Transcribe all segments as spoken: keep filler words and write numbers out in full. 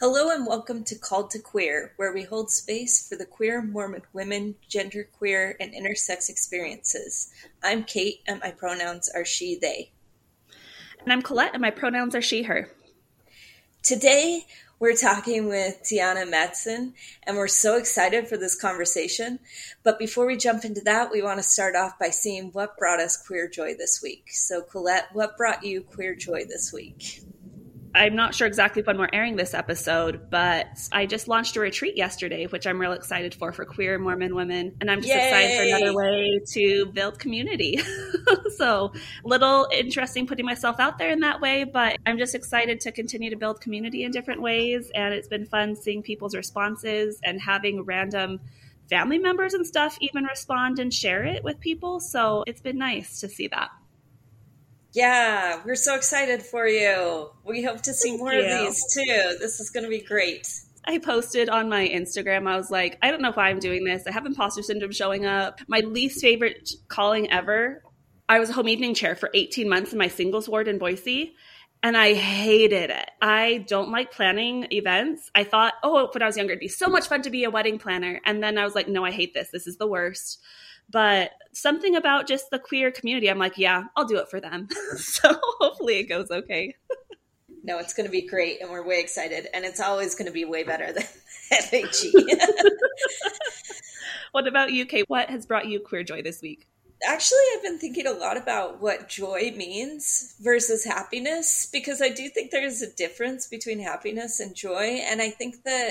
Hello and welcome to Called to Queer, where we hold space for the queer, Mormon women, genderqueer, and intersex experiences. I'm Kate, and my pronouns are she, they. And I'm Colette, and my pronouns are she, her. Today, we're talking with Tiana Matson, and we're so excited for this conversation. But before we jump into that, we want to start off by seeing what brought us queer joy this week. So, Colette, what brought you queer joy this week? I'm not sure exactly when we're airing this episode, but I just launched a retreat yesterday, which I'm real excited for, for queer Mormon women. And I'm just Yay. excited for another way to build community. So little interesting putting myself out there in that way, but I'm just excited to continue to build community in different ways. And it's been fun seeing people's responses and having random family members and stuff even respond and share it with people. So it's been nice to see that. Yeah, we're so excited for you. We hope to see more of these too. This is going to be great. I posted on my Instagram, I was like, I don't know why I'm doing this. I have imposter syndrome showing up. My least favorite calling ever. I was a home evening chair for eighteen months in my singles ward in Boise, and I hated it. I don't like planning events. I thought, oh, when I was younger, it'd be so much fun to be a wedding planner. And then I was like, no, I hate this. This is the worst. But something about just the queer community, I'm like, yeah, I'll do it for them. So hopefully it goes okay. No, it's going to be great. And we're way excited. And it's always going to be way better than F A G. What about you, Kate? What has brought you queer joy this week? Actually, I've been thinking a lot about what joy means versus happiness, because I do think there is a difference between happiness and joy. And I think that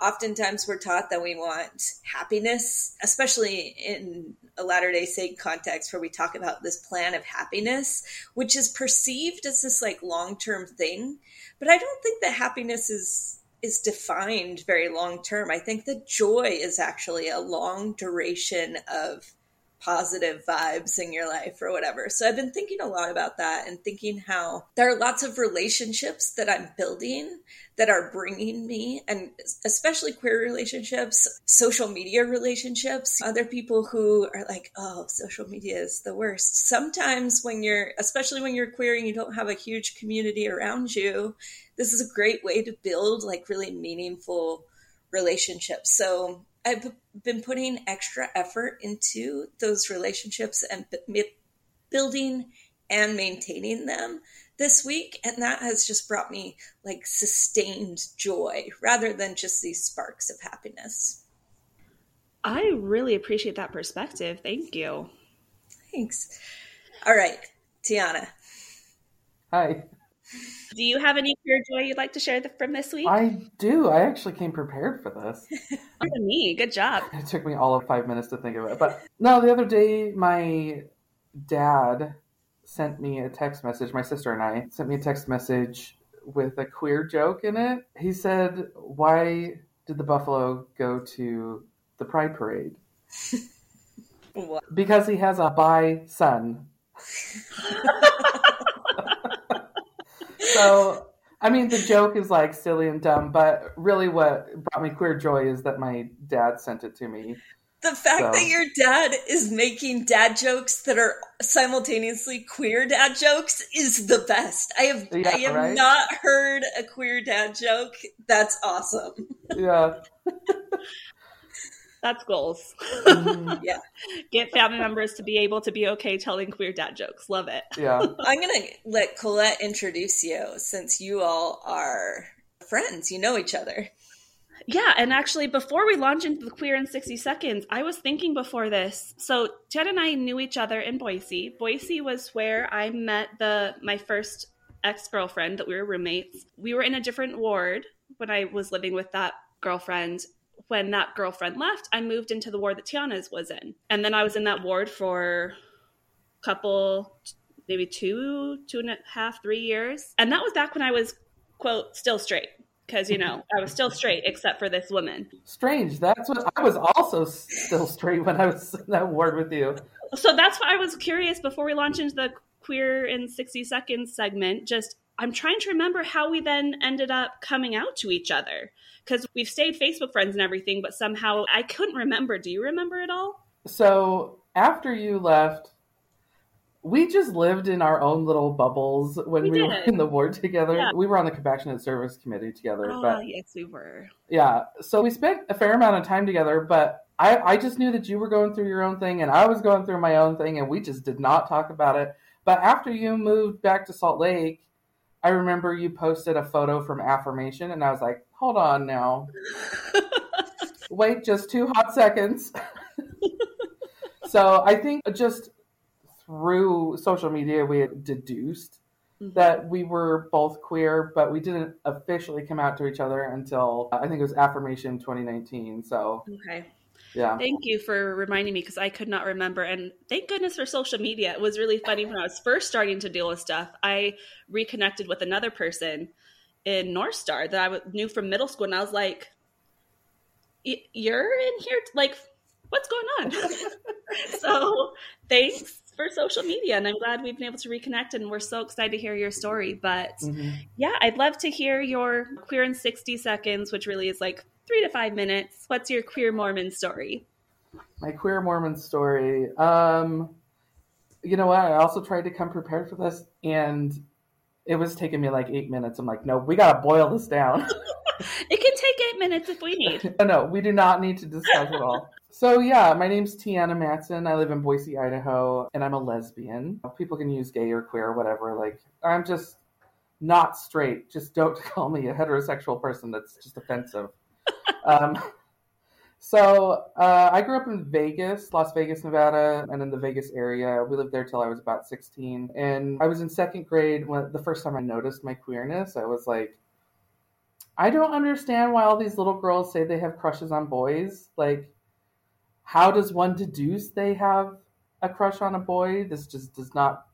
oftentimes we're taught that we want happiness, especially in a Latter-day Saint context where we talk about this plan of happiness, which is perceived as this like long-term thing. But I don't think that happiness is is defined very long-term. I think that joy is actually a long duration of positive vibes in your life or whatever. So I've been thinking a lot about that and thinking how there are lots of relationships that I'm building that are bringing me, and especially queer relationships, social media relationships, other people who are like, oh, social media is the worst. Sometimes when you're, especially when you're queer and you don't have a huge community around you, this is a great way to build like really meaningful relationships. So I've been putting extra effort into those relationships and b- building and maintaining them this week. And that has just brought me like sustained joy rather than just these sparks of happiness. I really appreciate that perspective. Thank you. Thanks. All right, Tiana. Hi. Do you have any queer joy you'd like to share from this week? I do. I actually came prepared for this. Oh, me. Good job. It took me all of five minutes to think of it. But no, the other day, my dad sent me a text message. My sister and I sent me a text message with a queer joke in it. He said, why did the buffalo go to the pride parade? Because he has a bi son. So, I mean, the joke is like silly and dumb, but really what brought me queer joy is that my dad sent it to me. The fact so. that your dad is making dad jokes that are simultaneously queer dad jokes is the best. I have yeah, I have right? not heard a queer dad joke. That's awesome. Yeah. That's goals. Mm-hmm. Yeah. Get family members to be able to be okay telling queer dad jokes. Love it. Yeah. I'm going to let Colette introduce you since you all are friends. You know each other. Yeah. And actually, before we launch into the Queer in sixty seconds, I was thinking before this. So Ted and I knew each other in Boise. Boise was where I met the my first ex-girlfriend that we were roommates. We were in a different ward when I was living with that girlfriend. When that girlfriend left, I moved into the ward that Tiana's was in. And then I was in that ward for a couple, maybe two, two and a half, three years. And that was back when I was, quote, still straight. Because, you know, I was still straight except for this woman. Strange. That's what I was also still straight when I was in that ward with you. So that's why I was curious before we launch into the Queer in sixty seconds segment. Just I'm trying to remember how we then ended up coming out to each other. Because we've stayed Facebook friends and everything, but somehow I couldn't remember. Do you remember it all? So after you left, we just lived in our own little bubbles when we, we were in the ward together. Yeah. We were on the Compassionate Service Committee together. Oh, but yes, we were. Yeah. So we spent a fair amount of time together, but I, I just knew that you were going through your own thing and I was going through my own thing, and we just did not talk about it. But after you moved back to Salt Lake, I remember you posted a photo from Affirmation, and I was like, hold on now. Wait just two hot seconds. So I think just through social media, we had deduced mm-hmm. that we were both queer, but we didn't officially come out to each other until uh, I think it was Affirmation twenty nineteen. So, okay. Yeah. Thank you for reminding me, because I could not remember. And thank goodness for social media. It was really funny. When I was first starting to deal with stuff, I reconnected with another person in North Star that I knew from middle school. And I was like, you're in here? Like, what's going on? So thanks for social media. And I'm glad we've been able to reconnect. And we're so excited to hear your story. But mm-hmm. yeah, I'd love to hear your queer in sixty seconds, which really is like three to five minutes. What's your queer Mormon story? My queer Mormon story. Um, you know what? I also tried to come prepared for this, and it was taking me like eight minutes. I'm like, no, we got to boil this down. It can take eight minutes if we need. No, no, we do not need to discuss it all. So yeah, my name's Tiana Matson. I live in Boise, Idaho, and I'm a lesbian. People can use gay or queer or whatever. Like, I'm just not straight. Just don't call me a heterosexual person. That's just offensive. Um, so uh, I grew up in Vegas, Las Vegas, Nevada, and in the Vegas area. We lived there till I was about sixteen. And I was in second grade when the first time I noticed my queerness. I was like, I don't understand why all these little girls say they have crushes on boys. Like, how does one deduce they have a crush on a boy? This just does not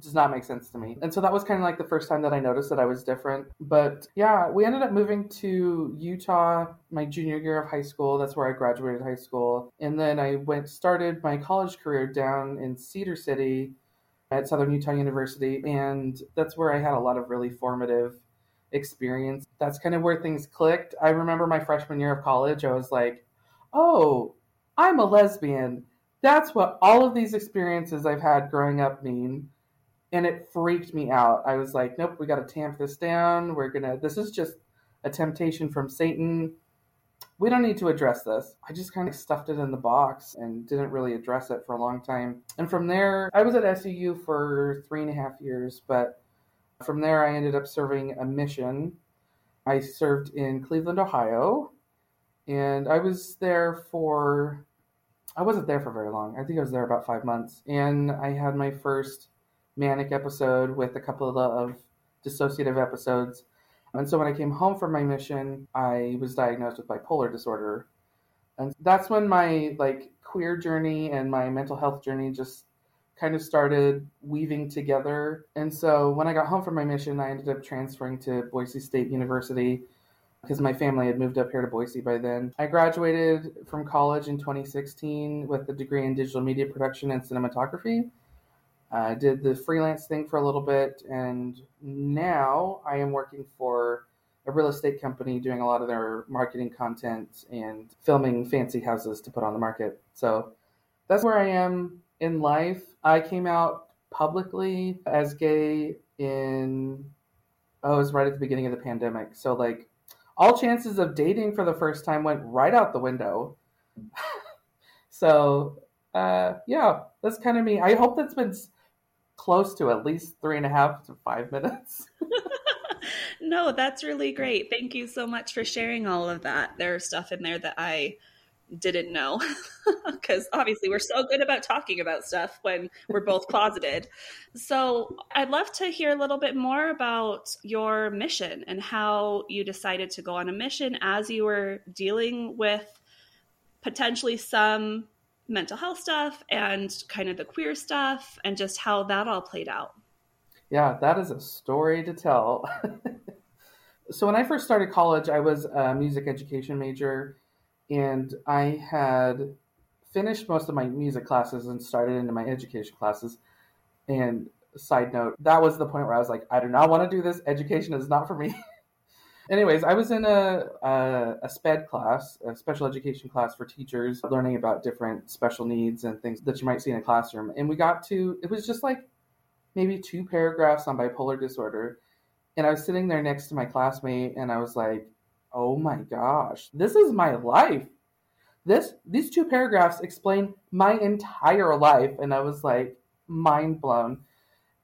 does not make sense to me. And so that was kind of like the first time that I noticed that I was different. But yeah, we ended up moving to Utah my junior year of high school. That's where I graduated high school. And then I went started my college career down in Cedar City at Southern Utah University. And that's where I had a lot of really formative experience. That's kind of where things clicked. I remember my freshman year of college, I was like, oh, I'm a lesbian. That's what all of these experiences I've had growing up mean. And it freaked me out. I was like, nope, we got to tamp this down. We're going to, this is just a temptation from Satan. We don't need to address this. I just kind of stuffed it in the box and didn't really address it for a long time. And from there, I was at S U U for three and a half years. But from there, I ended up serving a mission. I served in Cleveland, Ohio. And I was there for, I wasn't there for very long. I think I was there about five months. And I had my first manic episode with a couple of, the, of dissociative episodes. And so when I came home from my mission, I was diagnosed with bipolar disorder. And that's when my like queer journey and my mental health journey just kind of started weaving together. And so when I got home from my mission, I ended up transferring to Boise State University because my family had moved up here to Boise by then. I graduated from college in twenty sixteen with a degree in digital media production and cinematography. I uh, did the freelance thing for a little bit, and now I am working for a real estate company doing a lot of their marketing content and filming fancy houses to put on the market. So that's where I am in life. I came out publicly as gay in, oh, it was right at the beginning of the pandemic. So like all chances of dating for the first time went right out the window. So uh, yeah, that's kind of me. I hope that's been close to at least three and a half to five minutes. No, that's really great. Thank you so much for sharing all of that. There's stuff in there that I didn't know because obviously we're so good about talking about stuff when we're both closeted. So I'd love to hear a little bit more about your mission and how you decided to go on a mission as you were dealing with potentially some mental health stuff and kind of the queer stuff and just how that all played out. Yeah, that is a story to tell. So when I first started college, I was a music education major, and I had finished most of my music classes and started into my education classes. And side note, that was the point where I was like, I do not want to do this. Education is not for me. Anyways, I was in a, a a SPED class, a special education class for teachers, learning about different special needs and things that you might see in a classroom. And we got to, it was just like maybe two paragraphs on bipolar disorder. And I was sitting there next to my classmate and I was like, oh my gosh, this is my life. This, these two paragraphs explain my entire life. And I was like mind blown.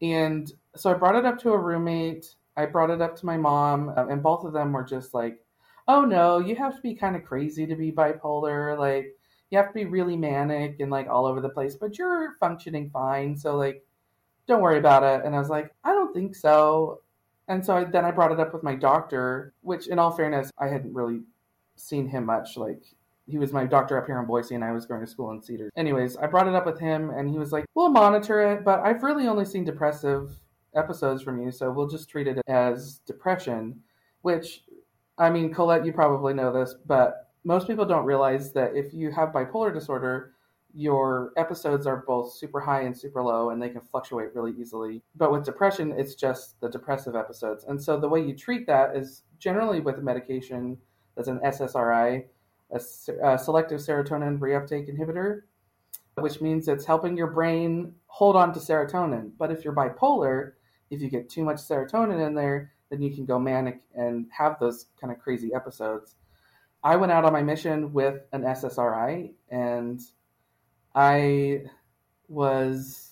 And so I brought it up to a roommate. I brought it up to my mom, and both of them were just like, oh no, you have to be kind of crazy to be bipolar. Like you have to be really manic and like all over the place, but you're functioning fine. So like, don't worry about it. And I was like, I don't think so. And so I, then I brought it up with my doctor, which in all fairness, I hadn't really seen him much. Like he was my doctor up here in Boise and I was going to school in Cedar. Anyways, I brought it up with him and he was like, we'll monitor it, but I've really only seen depressive episodes from you. So we'll just treat it as depression, which, I mean, Colette, you probably know this, but most people don't realize that if you have bipolar disorder, your episodes are both super high and super low, and they can fluctuate really easily. But with depression, it's just the depressive episodes. And so the way you treat that is generally with a medication that's an S S R I, a, a selective serotonin reuptake inhibitor, which means it's helping your brain hold on to serotonin. But if you're bipolar, if you get too much serotonin in there, then you can go manic and have those kind of crazy episodes. I went out on my mission with an S S R I, and I was,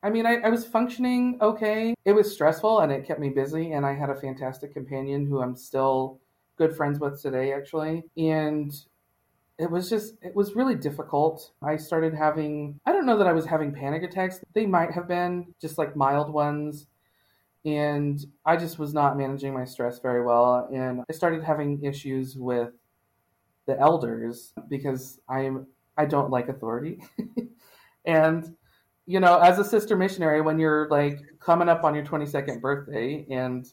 I mean, I, I was functioning okay. It was stressful and it kept me busy. And I had a fantastic companion who I'm still good friends with today, actually. And it was just, it was really difficult. I started having, I don't know that I was having panic attacks. They might have been just like mild ones. And I just was not managing my stress very well. And I started having issues with the elders because I'm, I don't like authority. And, you know, as a sister missionary, when you're like coming up on your twenty-second birthday and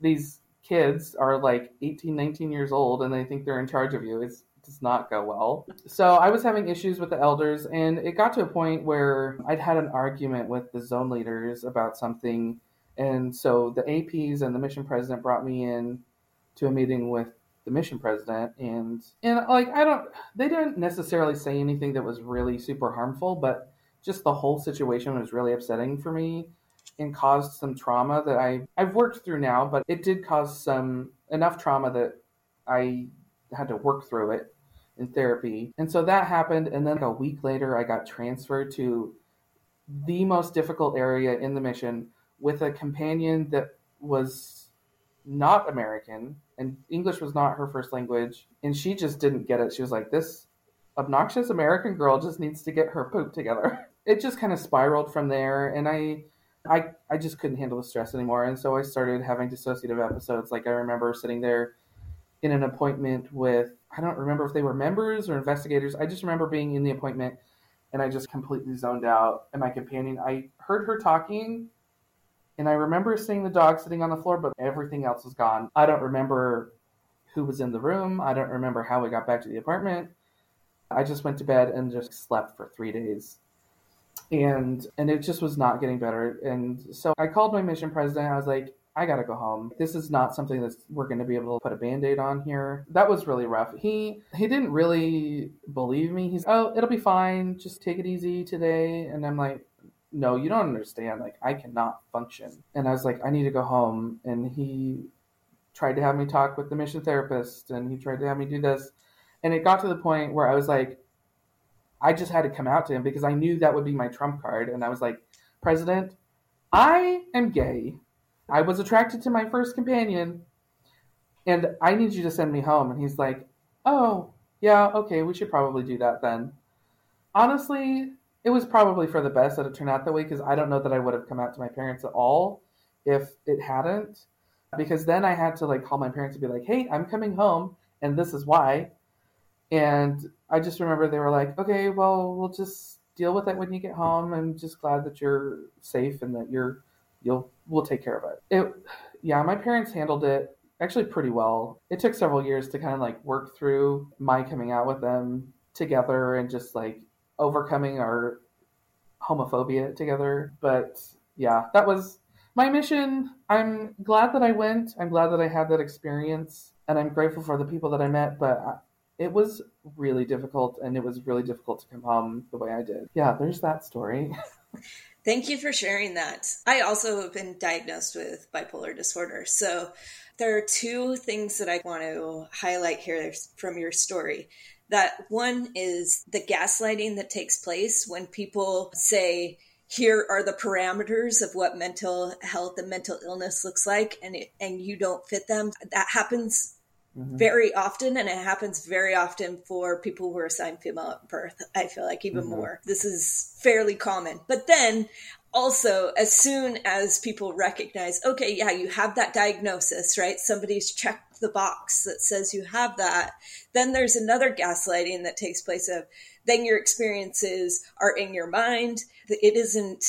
these kids are like eighteen, nineteen years old and they think they're in charge of you, it's, it does not go well. So I was having issues with the elders, and it got to a point where I'd had an argument with the zone leaders about something. And so the A Ps and the mission president brought me in to a meeting with the mission president, and and like I don't they didn't necessarily say anything that was really super harmful, but just the whole situation was really upsetting for me and caused some trauma that I I've worked through now, but it did cause some enough trauma that I had to work through it in therapy. And so that happened, and then a week later I got transferred to the most difficult area in the mission with a companion that was not American, and English was not her first language. And she just didn't get it. She was like, this obnoxious American girl just needs to get her poop together. It just kind of spiraled from there. And I, I, I just couldn't handle the stress anymore. And so I started having dissociative episodes. Like I remember sitting there in an appointment with, I don't remember if they were members or investigators. I just remember being in the appointment and I just completely zoned out. And my companion, I heard her talking, and I remember seeing the dog sitting on the floor, but everything else was gone. I don't remember who was in the room. I don't remember how we got back to the apartment. I just went to bed and just slept for three days. And and it just was not getting better. And so I called my mission president. I was like, I got to go home. This is not something that we're going to be able to put a Band-Aid on here. That was really rough. He he didn't really believe me. He's, oh, it'll be fine. Just take it easy today. And I'm like, no, you don't understand. Like, I cannot function. And I was like, I need to go home. And he tried to have me talk with the mission therapist, and he tried to have me do this. And it got to the point where I was like, I just had to come out to him because I knew that would be my trump card. And I was like, President, I am gay. I was attracted to my first companion, and I need you to send me home. And he's like, oh, yeah, okay, we should probably do that then. Honestly, it was probably for the best that it turned out that way, because I don't know that I would have come out to my parents at all if it hadn't, because then I had to like call my parents and be like, hey, I'm coming home and this is why. And I just remember they were like, okay, well, we'll just deal with it when you get home. I'm just glad that you're safe and that you're, you'll, we'll take care of it. It, yeah, my parents handled it actually pretty well. It took several years to kind of like work through my coming out with them together and just like overcoming our homophobia together. But yeah, that was my mission. I'm glad that I went. I'm glad that I had that experience, and I'm grateful for the people that I met, but it was really difficult, and it was really difficult to come home the way I did. Yeah, there's that story. Thank you for sharing that. I also have been diagnosed with bipolar disorder. So there are two things that I want to highlight here from your story. That one is the gaslighting that takes place when people say, here are the parameters of what mental health and mental illness looks like, and it, and you don't fit them. That happens mm-hmm. very often, and it happens very often for people who are assigned female at birth. I feel like even mm-hmm. more. This is fairly common. But then also, as soon as people recognize, okay, yeah, you have that diagnosis, right? Somebody's checked the box that says you have that. Then there's another gaslighting that takes place of, then your experiences are in your mind. It isn't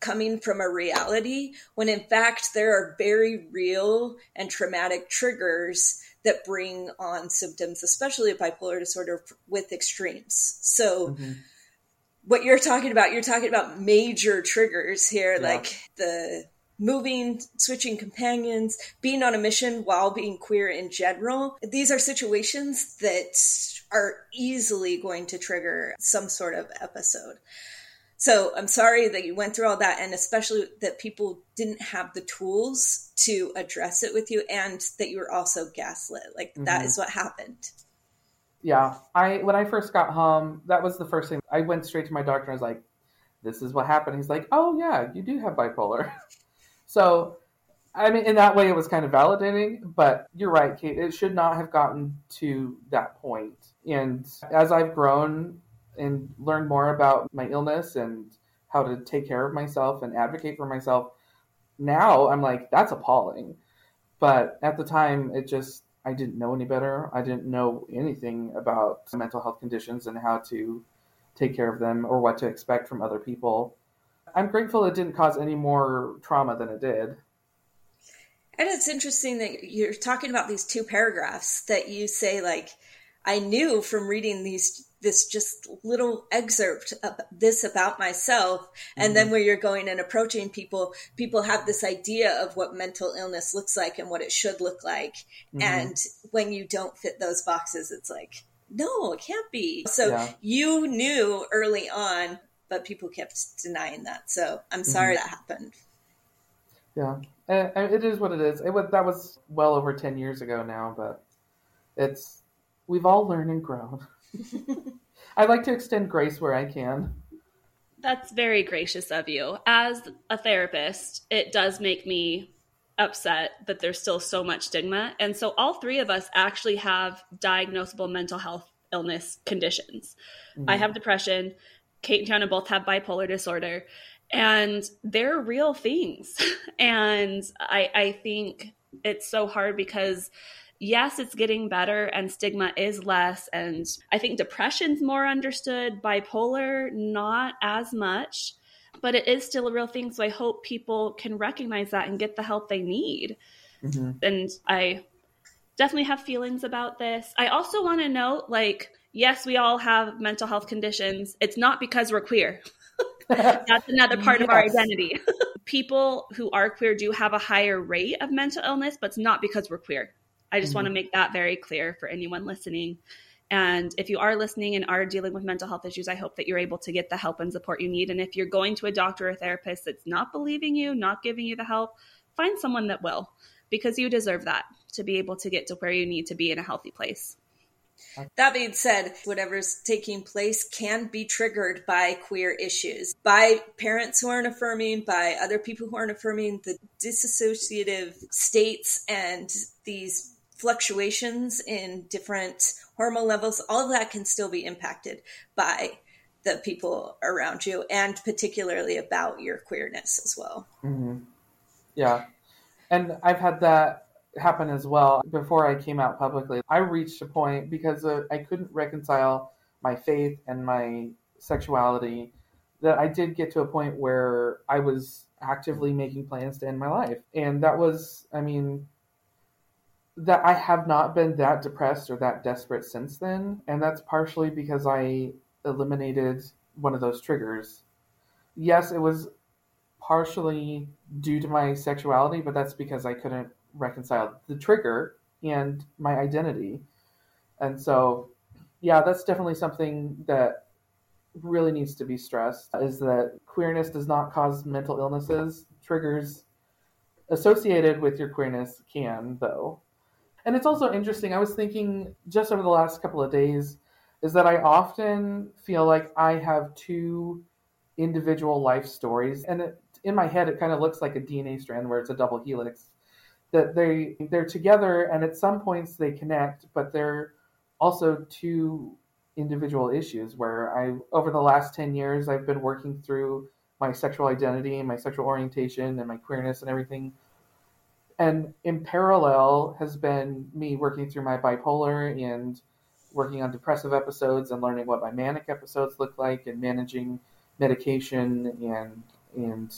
coming from a reality when in fact there are very real and traumatic triggers that bring on symptoms, especially of bipolar disorder with extremes. So mm-hmm. what you're talking about, you're talking about major triggers here, yeah. like the moving, switching companions, being on a mission while being queer in general. These are situations that are easily going to trigger some sort of episode. So I'm sorry that you went through all that, and especially that people didn't have the tools to address it with you, and that you were also gaslit. Like mm-hmm. that is what happened. Yeah. I, when I first got home, that was the first thing. I went straight to my doctor and I was like, this is what happened. He's like, oh yeah, you do have bipolar. So, I mean, in that way, it was kind of validating, but you're right, Kate, it should not have gotten to that point. And as I've grown and learned more about my illness and how to take care of myself and advocate for myself, now I'm like, that's appalling. But at the time, it just, I didn't know any better. I didn't know anything about mental health conditions and how to take care of them or what to expect from other people. I'm grateful it didn't cause any more trauma than it did. And it's interesting that you're talking about these two paragraphs that you say, like, I knew from reading these, this just little excerpt of this about myself. Mm-hmm. And then where you're going and approaching people, people have this idea of what mental illness looks like and what it should look like. Mm-hmm. And when you don't fit those boxes, it's like, no, it can't be. So yeah. you knew early on, but people kept denying that. So I'm sorry mm-hmm. that happened. Yeah. And it is what it is. It was, that was well over ten years ago now, but it's, we've all learned and grown. I like to extend grace where I can. That's very gracious of you. As a therapist, it does make me upset that there's still so much stigma. And so all three of us actually have diagnosable mental health illness conditions. Mm-hmm. I have depression. Kate and Tiana both have bipolar disorder. And they're real things. And I, I think it's so hard because, yes, it's getting better and stigma is less. And I think depression's more understood, bipolar, not as much. But it is still a real thing. So I hope people can recognize that and get the help they need. Mm-hmm. And I definitely have feelings about this. I also want to note, like, yes, we all have mental health conditions. It's not because we're queer. That's another part yes. of our identity. People who are queer do have a higher rate of mental illness, but it's not because we're queer. I just mm-hmm. want to make that very clear for anyone listening. And if you are listening and are dealing with mental health issues, I hope that you're able to get the help and support you need. And if you're going to a doctor or therapist that's not believing you, not giving you the help, find someone that will, because you deserve that to be able to get to where you need to be in a healthy place. That being said, whatever's taking place can be triggered by queer issues, by parents who aren't affirming, by other people who aren't affirming, the dissociative states and these fluctuations in different hormone levels. All of that can still be impacted by the people around you, and particularly about your queerness as well. Mm-hmm. Yeah. And I've had that happen as well. Before I came out publicly, I reached a point because uh, I couldn't reconcile my faith and my sexuality that I did get to a point where I was actively making plans to end my life. And that was, I mean, that I have not been that depressed or that desperate since then. And that's partially because I eliminated one of those triggers. Yes, it was partially due to my sexuality, but that's because I couldn't reconcile the trigger and my identity. And so, yeah, that's definitely something that really needs to be stressed is that queerness does not cause mental illnesses. Triggers associated with your queerness can, though. And it's also interesting, I was thinking just over the last couple of days, is that I often feel like I have two individual life stories. And it, in my head, it kind of looks like a D N A strand where it's a double helix, that they, they're together and at some points they connect, but they're also two individual issues where I, over the last ten years, I've been working through my sexual identity and my sexual orientation and my queerness and everything. And in parallel has been me working through my bipolar and working on depressive episodes and learning what my manic episodes look like and managing medication and and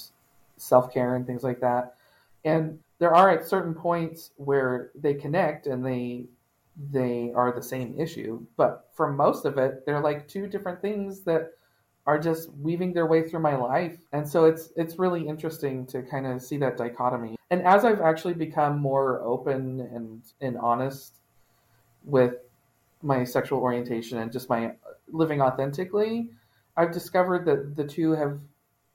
self-care and things like that. And there are at certain points where they connect and they they are the same issue. But for most of it, they're like two different things that are just weaving their way through my life. And so it's it's really interesting to kind of see that dichotomy. And as I've actually become more open and, and honest with my sexual orientation and just my living authentically, I've discovered that the two have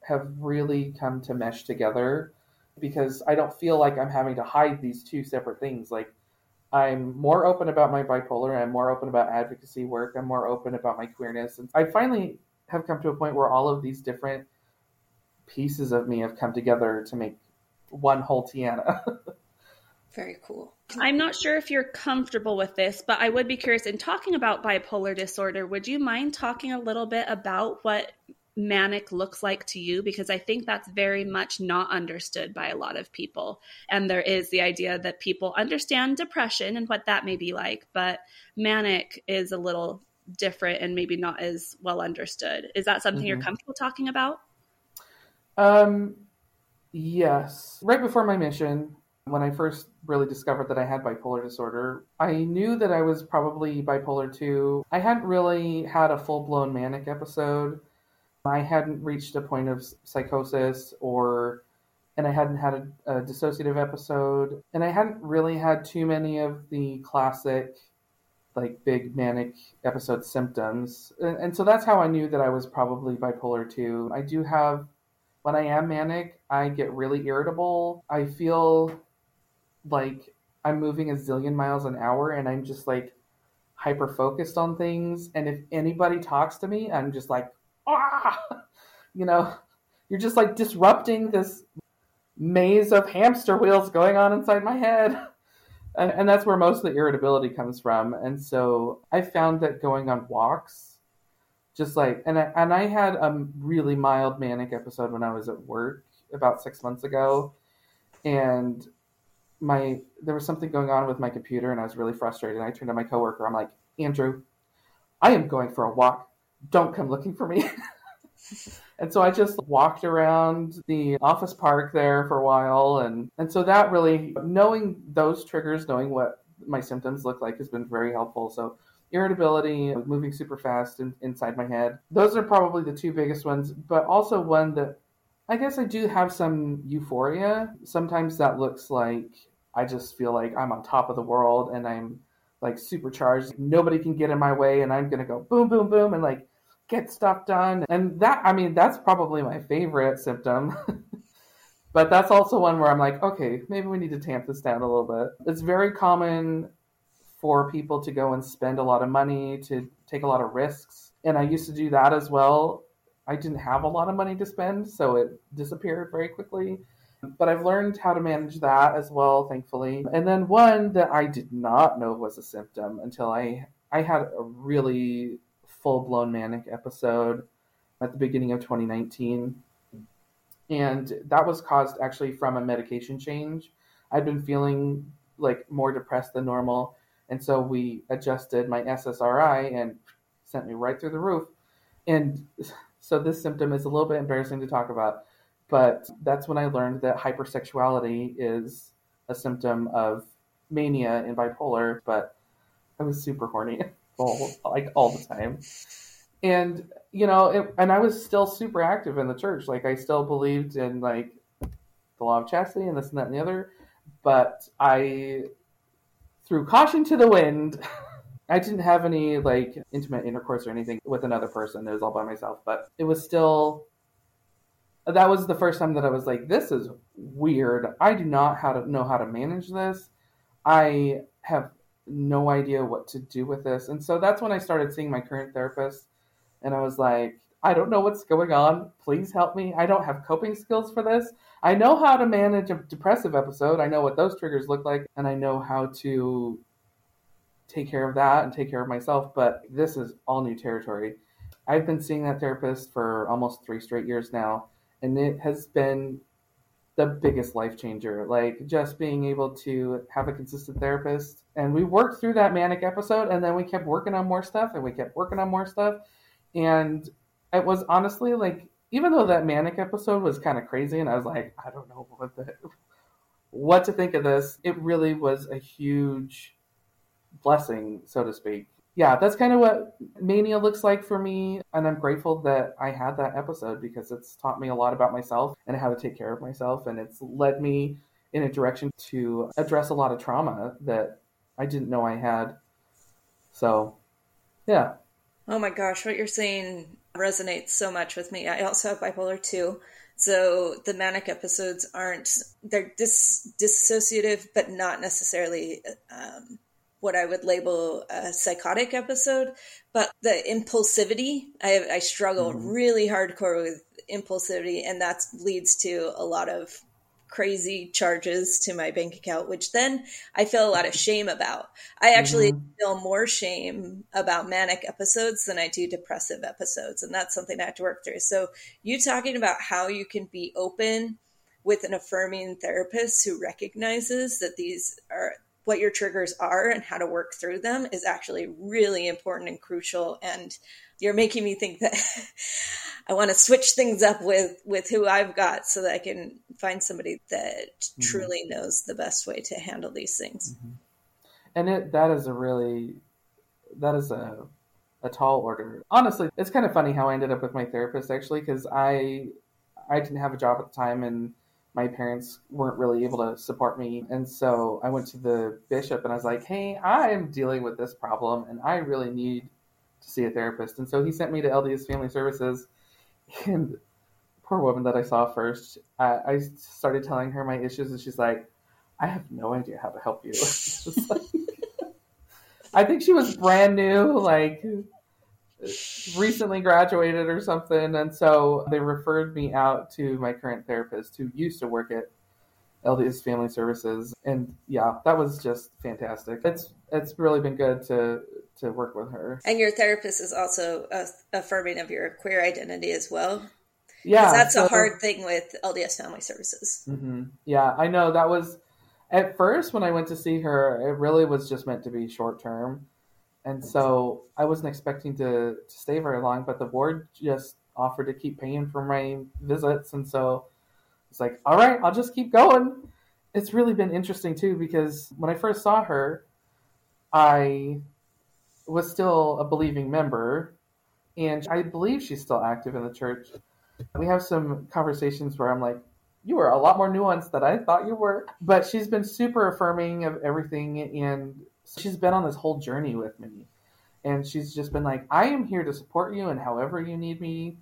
have really come to mesh together because I don't feel like I'm having to hide these two separate things. Like, I'm more open about my bipolar, I'm more open about advocacy work, I'm more open about my queerness. And I finally have come to a point where all of these different pieces of me have come together to make one whole Tiana. Very cool. I'm not sure if you're comfortable with this, but I would be curious in talking about bipolar disorder, would you mind talking a little bit about what manic looks like to you? Because I think that's very much not understood by a lot of people. And there is the idea that people understand depression and what that may be like, but manic is a little different and maybe not as well understood. Is that something mm-hmm. you're comfortable talking about? Um, yes. Right before my mission, when I first really discovered that I had bipolar disorder, I knew that I was probably bipolar two. I hadn't really had a full-blown manic episode. I hadn't reached a point of psychosis or, and I hadn't had a, a dissociative episode. And I hadn't really had too many of the classic like big manic episode symptoms. And, and so that's how I knew that I was probably bipolar two. I do have, when I am manic, I get really irritable. I feel like I'm moving a zillion miles an hour and I'm just like hyper-focused on things. And if anybody talks to me, I'm just like, ah, you know, you're just like disrupting this maze of hamster wheels going on inside my head. And, and that's where most of the irritability comes from. And so I found that going on walks, just like, and I, and I had a really mild manic episode when I was at work about six months ago. And my, there was something going on with my computer and I was really frustrated. And I turned to my coworker. I'm like, Andrew, I am going for a walk. Don't come looking for me. And so I just walked around the office park there for a while. And, and so that really, knowing those triggers, knowing what my symptoms look like has been very helpful. So irritability, moving super fast in, inside my head. Those are probably the two biggest ones, but also one that I guess I do have some euphoria. Sometimes that looks like I just feel like I'm on top of the world and I'm like supercharged. Nobody can get in my way and I'm going to go boom, boom, boom. And like, get stuff done. And that, I mean, that's probably my favorite symptom, but that's also one where I'm like, okay, maybe we need to tamp this down a little bit. It's very common for people to go and spend a lot of money, to take a lot of risks. And I used to do that as well. I didn't have a lot of money to spend, so it disappeared very quickly. But I've learned how to manage that as well, thankfully. And then one that I did not know was a symptom until I, I had a really full-blown manic episode at the beginning of twenty nineteen. And that was caused actually from a medication change. I'd been feeling like more depressed than normal. And so we adjusted my S S R I and sent me right through the roof. And so this symptom is a little bit embarrassing to talk about, but that's when I learned that hypersexuality is a symptom of mania and bipolar, but I was super horny. All, like all the time. And, you know, it, and I was still super active in the church. Like I still believed in like the law of chastity and this and that and the other, but I threw caution to the wind I didn't have any like intimate intercourse or anything with another person. It was all by myself, but it was still, that was the first time that I was like, this is weird. I do not how to know how to manage this. I have no idea what to do with this. And so that's when I started seeing my current therapist, and I was like, I don't know what's going on. Please help me. I don't have coping skills for this. I know how to manage a depressive episode. I know what those triggers look like, and I know how to take care of that and take care of myself, but this is all new territory. I've been seeing that therapist for almost three straight years now, and it has been the biggest life changer. Like, just being able to have a consistent therapist. And we worked through that manic episode, and then we kept working on more stuff, and we kept working on more stuff. And it was honestly like, even though that manic episode was kind of crazy, and I was like, I don't know what the, what to think of this, it really was a huge blessing, so to speak. Yeah, that's kind of what mania looks like for me. And I'm grateful that I had that episode, because it's taught me a lot about myself and how to take care of myself. And it's led me in a direction to address a lot of trauma that I didn't know I had. So, yeah. Oh my gosh, what you're saying resonates so much with me. I also have bipolar two. So the manic episodes aren't, they're dis- dissociative, but not necessarily um, what I would label a psychotic episode. But the impulsivity, I, I struggle mm-hmm. really hardcore with impulsivity. And that leads to a lot of crazy charges to my bank account, which then I feel a lot of shame about. I actually mm-hmm. feel more shame about manic episodes than I do depressive episodes. And that's something I have to work through. So you talking about how you can be open with an affirming therapist who recognizes that these are what your triggers are and how to work through them is actually really important and crucial. And you're making me think that I want to switch things up with, with who I've got, so that I can find somebody that mm-hmm. truly knows the best way to handle these things. Mm-hmm. And it, that is a really, that is a, a tall order. Honestly, it's kind of funny how I ended up with my therapist, actually, because I, I didn't have a job at the time, and my parents weren't really able to support me. And so I went to the bishop and I was like, hey, I'm dealing with this problem and I really need to see a therapist. And so he sent me to L D S Family Services, and poor woman that I saw first, I, I started telling her my issues, and she's like, I have no idea how to help you. It's just like, I think she was brand new, like recently graduated or something. And so they referred me out to my current therapist, who used to work at L D S Family Services. And yeah, that was just fantastic. It's it's really been good to to work with her. And your therapist is also affirming of your queer identity as well. Yeah. That's so, a hard thing with L D S Family Services. Mm-hmm. Yeah, I know. That was at first when I went to see her, it really was just meant to be short term. And so I wasn't expecting to, to stay very long, but the board just offered to keep paying for my visits. And so it's like, all right, I'll just keep going. It's really been interesting too, because when I first saw her, I was still a believing member, and I believe she's still active in the church. We have some conversations where I'm like, you are a lot more nuanced than I thought you were, but she's been super affirming of everything, and she's been on this whole journey with me, and she's just been like, I am here to support you and however you need me.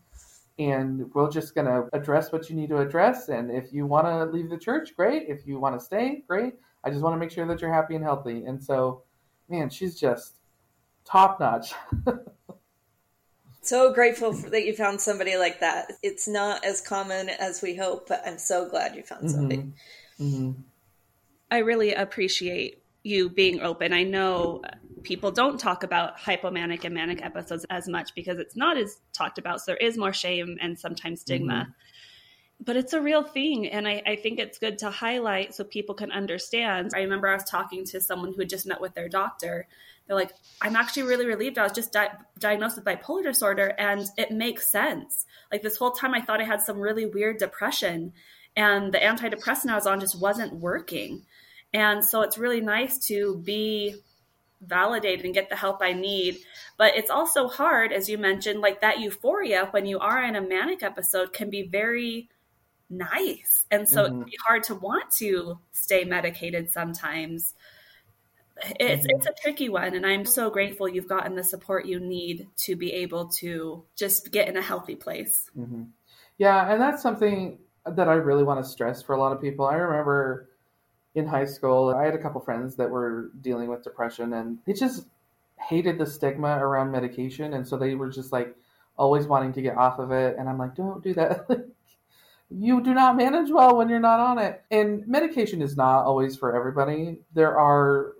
And we're just going to address what you need to address. And if you want to leave the church, great. If you want to stay, great. I just want to make sure that you're happy and healthy. And so, man, she's just top notch. So grateful for, that you found somebody like that. It's not as common as we hope, but I'm so glad you found somebody. Mm-hmm. Mm-hmm. I really appreciate you being open. I know people don't talk about hypomanic and manic episodes as much because it's not as talked about. So there is more shame and sometimes stigma, mm-hmm. but it's a real thing. And I, I think it's good to highlight so people can understand. I remember I was talking to someone who had just met with their doctor. They're like, I'm actually really relieved. I was just di- diagnosed with bipolar disorder, and it makes sense. Like, this whole time I thought I had some really weird depression, and the antidepressant I was on just wasn't working. And so it's really nice to be validated and get the help I need. But it's also hard, as you mentioned, like that euphoria when you are in a manic episode can be very nice. And so mm-hmm. it can be hard to want to stay medicated sometimes. It's it's a tricky one, and I'm so grateful you've gotten the support you need to be able to just get in a healthy place. Mm-hmm. Yeah, and that's something that I really want to stress for a lot of people. I remember in high school, I had a couple friends that were dealing with depression, and they just hated the stigma around medication, and so they were just like always wanting to get off of it. And I'm like, don't do that. You do not manage well when you're not on it. And medication is not always for everybody. There are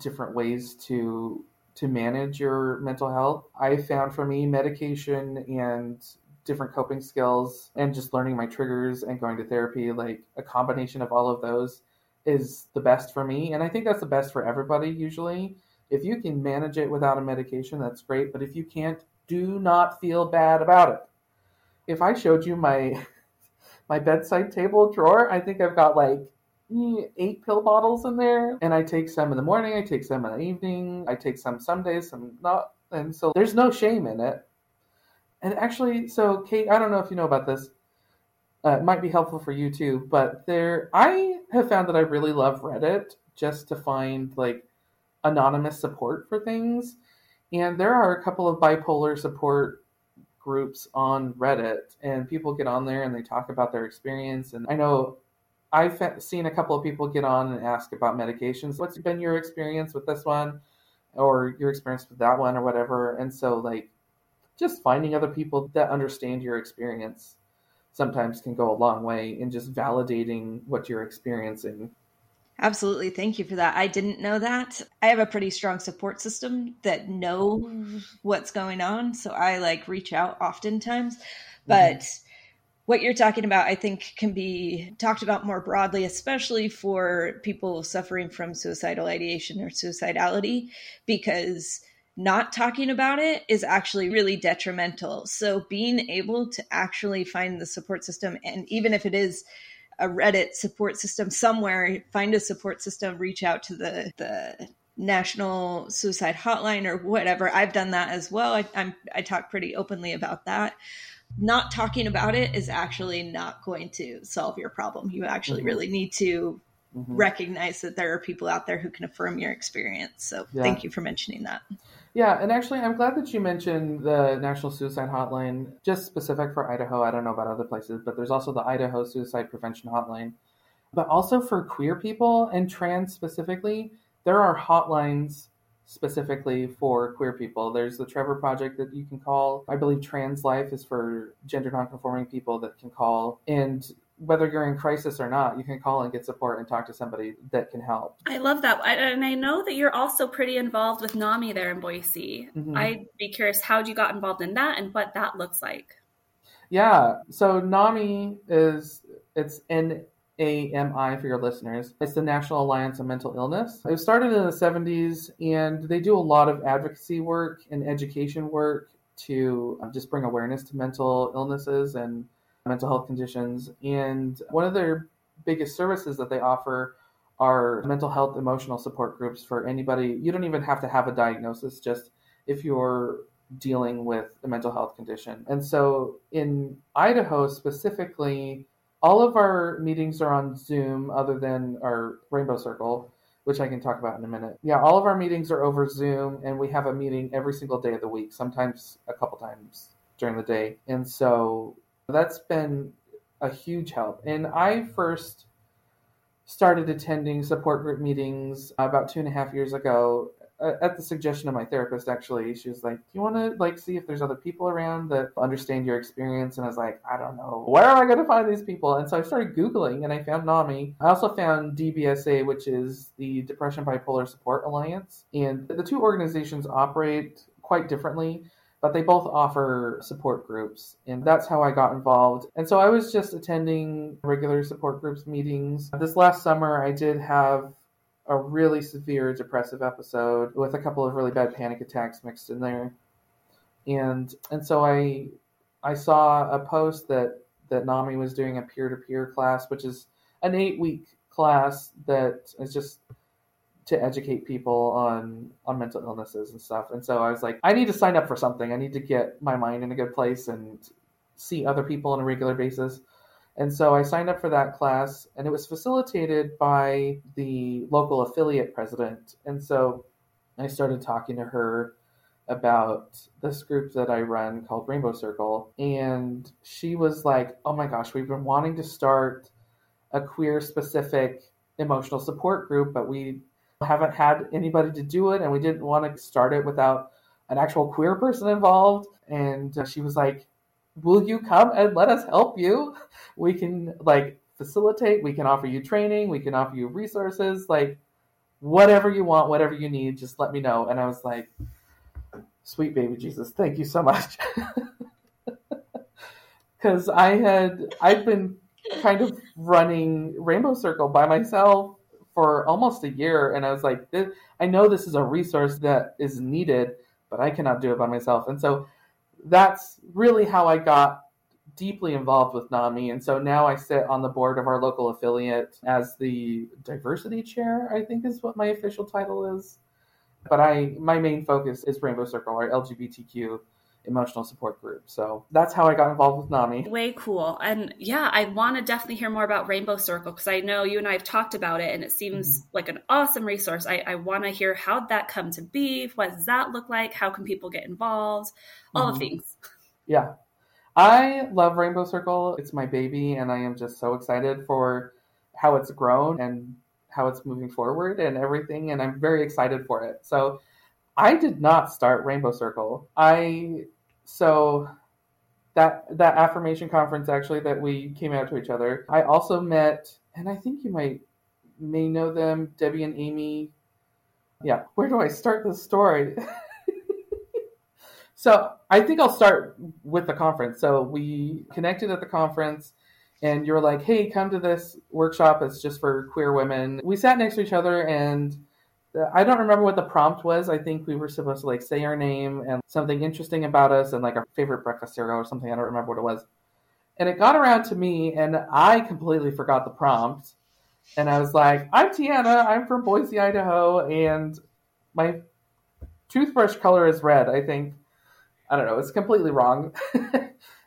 different ways to to manage your mental health. I found for me, medication and different coping skills and just learning my triggers and going to therapy, like a combination of all of those is the best for me. And I think that's the best for everybody usually. If you can manage it without a medication, that's great. But if you can't, do not feel bad about it. If I showed you my my bedside table drawer, I think I've got like eight pill bottles in there. And I take some in the morning, I take some in the evening, I take some some days, some not. And so there's no shame in it. And actually, so Kate, I don't know if you know about this. Uh, it might be helpful for you too. But there, I have found that I really love Reddit just to find like anonymous support for things. And there are a couple of bipolar support groups on Reddit, and people get on there and they talk about their experience. And I know I've seen a couple of people get on and ask about medications. What's been your experience with this one, or your experience with that one, or whatever? And so like just finding other people that understand your experience sometimes can go a long way in just validating what you're experiencing. Absolutely. Thank you for that. I didn't know that. I have a pretty strong support system that know what's going on. So I like reach out oftentimes, but mm-hmm. what you're talking about, I think can be talked about more broadly, especially for people suffering from suicidal ideation or suicidality, because not talking about it is actually really detrimental. So being able to actually find the support system, and even if it is a Reddit support system somewhere, find a support system, reach out to the, the National Suicide Hotline or whatever. I've done that as well. I, I'm, I talk pretty openly about that. Not talking about it is actually not going to solve your problem. You actually mm-hmm. really need to mm-hmm. recognize that there are people out there who can affirm your experience. So yeah. Thank you for mentioning that. Yeah. And actually, I'm glad that you mentioned the National Suicide Hotline, just specific for Idaho. I don't know about other places, but there's also the Idaho Suicide Prevention Hotline. But also for queer people and trans specifically, there are hotlines specifically for queer people. There's the Trevor Project that you can call. I believe Trans Life is for gender nonconforming people that can call. And whether you're in crisis or not, you can call and get support and talk to somebody that can help. I love that. I, and I know that you're also pretty involved with NAMI there in Boise. Mm-hmm. I'd be curious how you got involved in that and what that looks like. Yeah. So NAMI is, it's N A M I for your listeners. It's the National Alliance on Mental Illness. It started in the seventies, and they do a lot of advocacy work and education work to just bring awareness to mental illnesses and mental health conditions. And one of their biggest services that they offer are mental health emotional support groups for anybody. You don't even have to have a diagnosis, just if you're dealing with a mental health condition. And so in Idaho specifically, all of our meetings are on Zoom other than our Rainbow Circle, which I can talk about in a minute. Yeah, all of our meetings are over Zoom, and we have a meeting every single day of the week, sometimes a couple times during the day. And so that's been a huge help. And I first started attending support group meetings about two and a half years ago at the suggestion of my therapist, actually. She was like, do you want to like see if there's other people around that understand your experience? And I was like, I don't know. Where am I going to find these people? And so I started Googling, and I found NAMI. I also found D B S A, which is the Depression Bipolar Support Alliance. And the two organizations operate quite differently, but they both offer support groups. And that's how I got involved. And so I was just attending regular support groups meetings. This last summer, I did have a really severe depressive episode with a couple of really bad panic attacks mixed in there. And and so I I saw a post that, that NAMI was doing a peer-to-peer class, which is an eight-week class that is just to educate people on, on mental illnesses and stuff. And so I was like, I need to sign up for something. I need to get my mind in a good place and see other people on a regular basis. And so I signed up for that class, and it was facilitated by the local affiliate president. And so I started talking to her about this group that I run called Rainbow Circle. And she was like, oh my gosh, we've been wanting to start a queer specific emotional support group, but we haven't had anybody to do it. And we didn't want to start it without an actual queer person involved. And she was like, will you come and let us help you? We can like facilitate, we can offer you training, we can offer you resources, like whatever you want, whatever you need, just let me know. And I was like, sweet baby Jesus, thank you so much. Because I had, I've been kind of running Rainbow Circle by myself for almost a year. And I was like, this, I know this is a resource that is needed, but I cannot do it by myself. And so that's really how I got deeply involved with NAMI. And so now I sit on the board of our local affiliate as the diversity chair, I think is what my official title is. But I, my main focus is Rainbow Circle, our L G B T Q emotional support group. So that's how I got involved with NAMI. Way cool. And yeah, I want to definitely hear more about Rainbow Circle, because I know you and I have talked about it, and it seems mm-hmm. like an awesome resource. I, I want to hear how that come to be. What does that look like? How can people get involved? All mm-hmm. the things. Yeah. I love Rainbow Circle. It's my baby, and I am just so excited for how it's grown and how it's moving forward and everything. And I'm very excited for it. So I did not start Rainbow Circle. I So that that affirmation conference, actually, that we came out to each other, I also met, and I think you might may know them, Debbie and Amy. Yeah, where do I start this story? So I think I'll start with the conference. So we connected at the conference, and you were like, hey, come to this workshop. It's just for queer women. We sat next to each other, and I don't remember what the prompt was. I think we were supposed to like say our name and something interesting about us and like our favorite breakfast cereal or something. I don't remember what it was. And it got around to me, and I completely forgot the prompt. And I was like, I'm Tiana. I'm from Boise, Idaho. And my toothbrush color is red, I think. I don't know. It's completely wrong.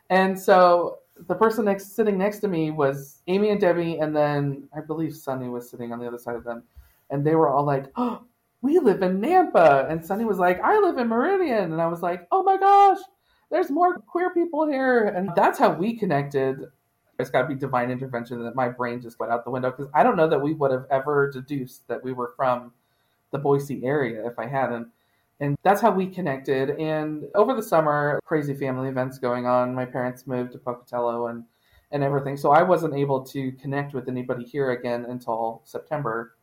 And so the person next, sitting next to me was Amy and Debbie. And then I believe Sunny was sitting on the other side of them. And they were all like, oh, we live in Nampa. And Sunny was like, I live in Meridian. And I was like, oh my gosh, there's more queer people here. And that's how we connected. It's got to be divine intervention that my brain just went out the window, because I don't know that we would have ever deduced that we were from the Boise area if I hadn't. And that's how we connected. And over the summer, crazy family events going on. My parents moved to Pocatello and, and everything. So I wasn't able to connect with anybody here again until September.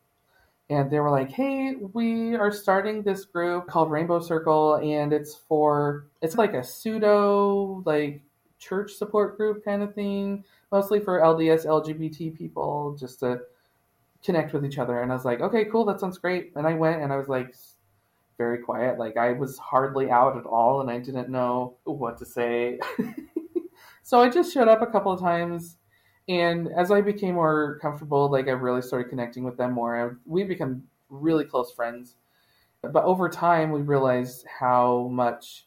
And they were like, hey, we are starting this group called Rainbow Circle, and it's for, it's like a pseudo, like, church support group kind of thing, mostly for L D S, L G B T people, just to connect with each other. And I was like, okay, cool, that sounds great. And I went, and I was, like, very quiet. Like, I was hardly out at all, and I didn't know what to say. So I just showed up a couple of times. And as I became more comfortable, like I really started connecting with them more. We become really close friends. But over time, we realized how much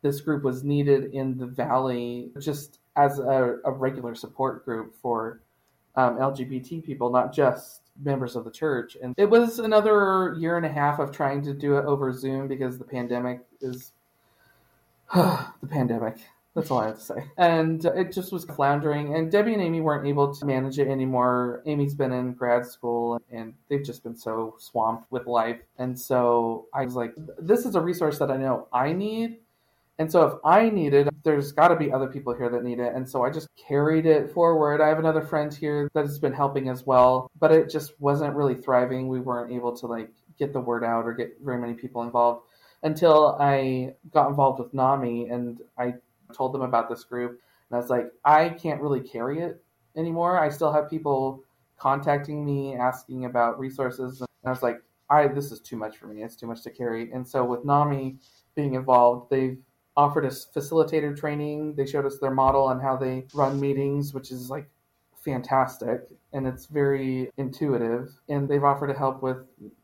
this group was needed in the Valley, just as a, a regular support group for um, L G B T people, not just members of the church. And it was another year and a half of trying to do it over Zoom, because the pandemic is the pandemic. That's all I have to say. And it just was floundering. And Debbie and Amy weren't able to manage it anymore. Amy's been in grad school, and they've just been so swamped with life. And so I was like, this is a resource that I know I need. And so if I need it, there's got to be other people here that need it. And so I just carried it forward. I have another friend here that has been helping as well, but it just wasn't really thriving. We weren't able to like get the word out or get very many people involved until I got involved with NAMI, and I told them about this group, and I was like, I can't really carry it anymore. I still have people contacting me asking about resources, and I was like, I this is too much for me. It's too much to carry. And so with NAMI being involved, they've offered us facilitator training. They showed us their model and how they run meetings, which is like fantastic, and it's very intuitive. And they've offered to help with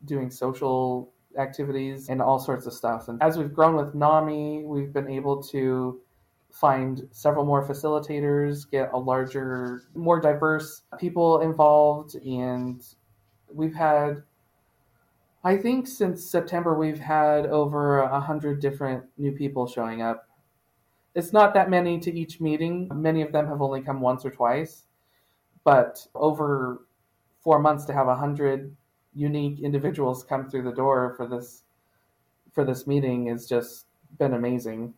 doing social activities and all sorts of stuff. And as we've grown with NAMI, we've been able to find several more facilitators, get a larger, more diverse people involved. And we've had, I think since September, we've had over a hundred different new people showing up. It's not that many to each meeting. Many of them have only come once or twice, but over four months to have a hundred unique individuals come through the door for this, for this meeting has just been amazing.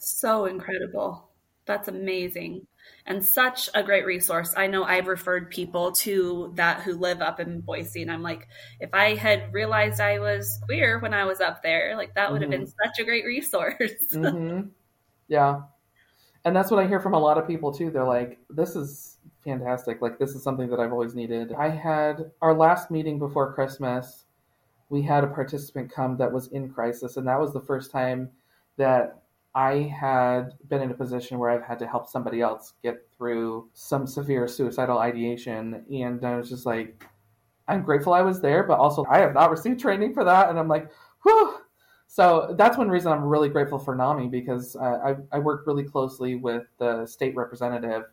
So incredible. That's amazing. And such a great resource. I know I've referred people to that who live up in Boise. And I'm like, if I had realized I was queer when I was up there, like that would mm-hmm. have been such a great resource. mm-hmm. Yeah. And that's what I hear from a lot of people too. They're like, this is fantastic. Like, this is something that I've always needed. I had our last meeting before Christmas. We had a participant come that was in crisis. And that was the first time that I had been in a position where I've had to help somebody else get through some severe suicidal ideation. And I was just like, I'm grateful I was there, but also I have not received training for that. And I'm like, whew. So that's one reason I'm really grateful for NAMI, because uh, I, I work really closely with the state representative.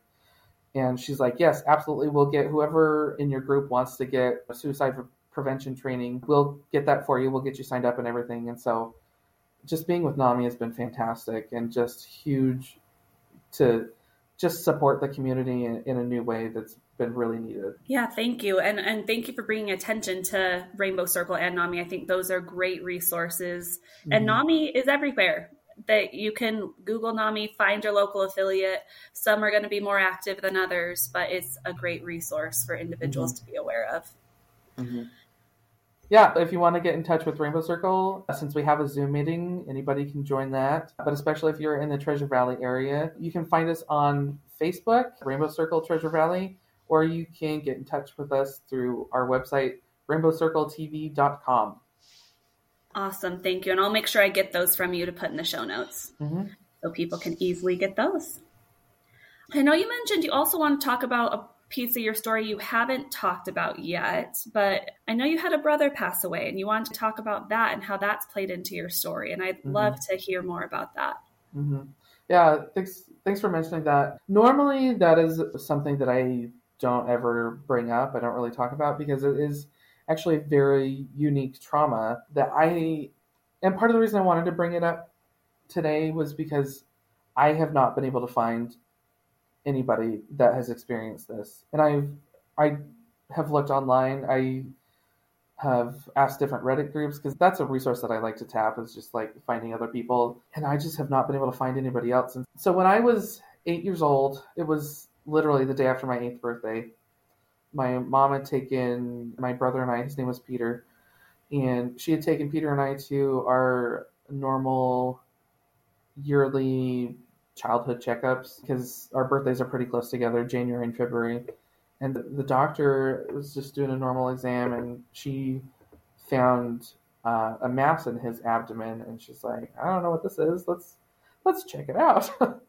And she's like, yes, absolutely. We'll get whoever in your group wants to get a suicide prevention training. We'll get that for you. We'll get you signed up and everything. And so just being with NAMI has been fantastic and just huge to just support the community in, in a new way that's been really needed. Yeah, thank you. And and thank you for bringing attention to Rainbow Circle and NAMI. I think those are great resources. Mm-hmm. And NAMI is everywhere. That you can Google NAMI, find your local affiliate. Some are going to be more active than others, but it's a great resource for individuals mm-hmm. to be aware of. Mm-hmm. Yeah, if you want to get in touch with Rainbow Circle, since we have a Zoom meeting, anybody can join that. But especially if you're in the Treasure Valley area, you can find us on Facebook, Rainbow Circle Treasure Valley, or you can get in touch with us through our website, rainbow circle t v dot com. Awesome. Thank you. And I'll make sure I get those from you to put in the show notes mm-hmm. so people can easily get those. I know you mentioned you also want to talk about a piece of your story you haven't talked about yet, but I know you had a brother pass away and you wanted to talk about that and how that's played into your story. And I'd mm-hmm. love to hear more about that. Mm-hmm. Yeah. Thanks. Thanks for mentioning that. Normally that is something that I don't ever bring up. I don't really talk about, because it is actually a very unique trauma that I, and part of the reason I wanted to bring it up today was because I have not been able to find anybody that has experienced this. And I've, I have looked online. I have asked different Reddit groups, because that's a resource that I like to tap, is just like finding other people. And I just have not been able to find anybody else. And so when I was eight years old, it was literally the day after my eighth birthday. My mom had taken my brother and I, his name was Peter, and she had taken Peter and I to our normal yearly childhood checkups, because our birthdays are pretty close together, January and February. And the doctor was just doing a normal exam, and she found uh, a mass in his abdomen, and she's like, I don't know what this is. Let's let's check it out.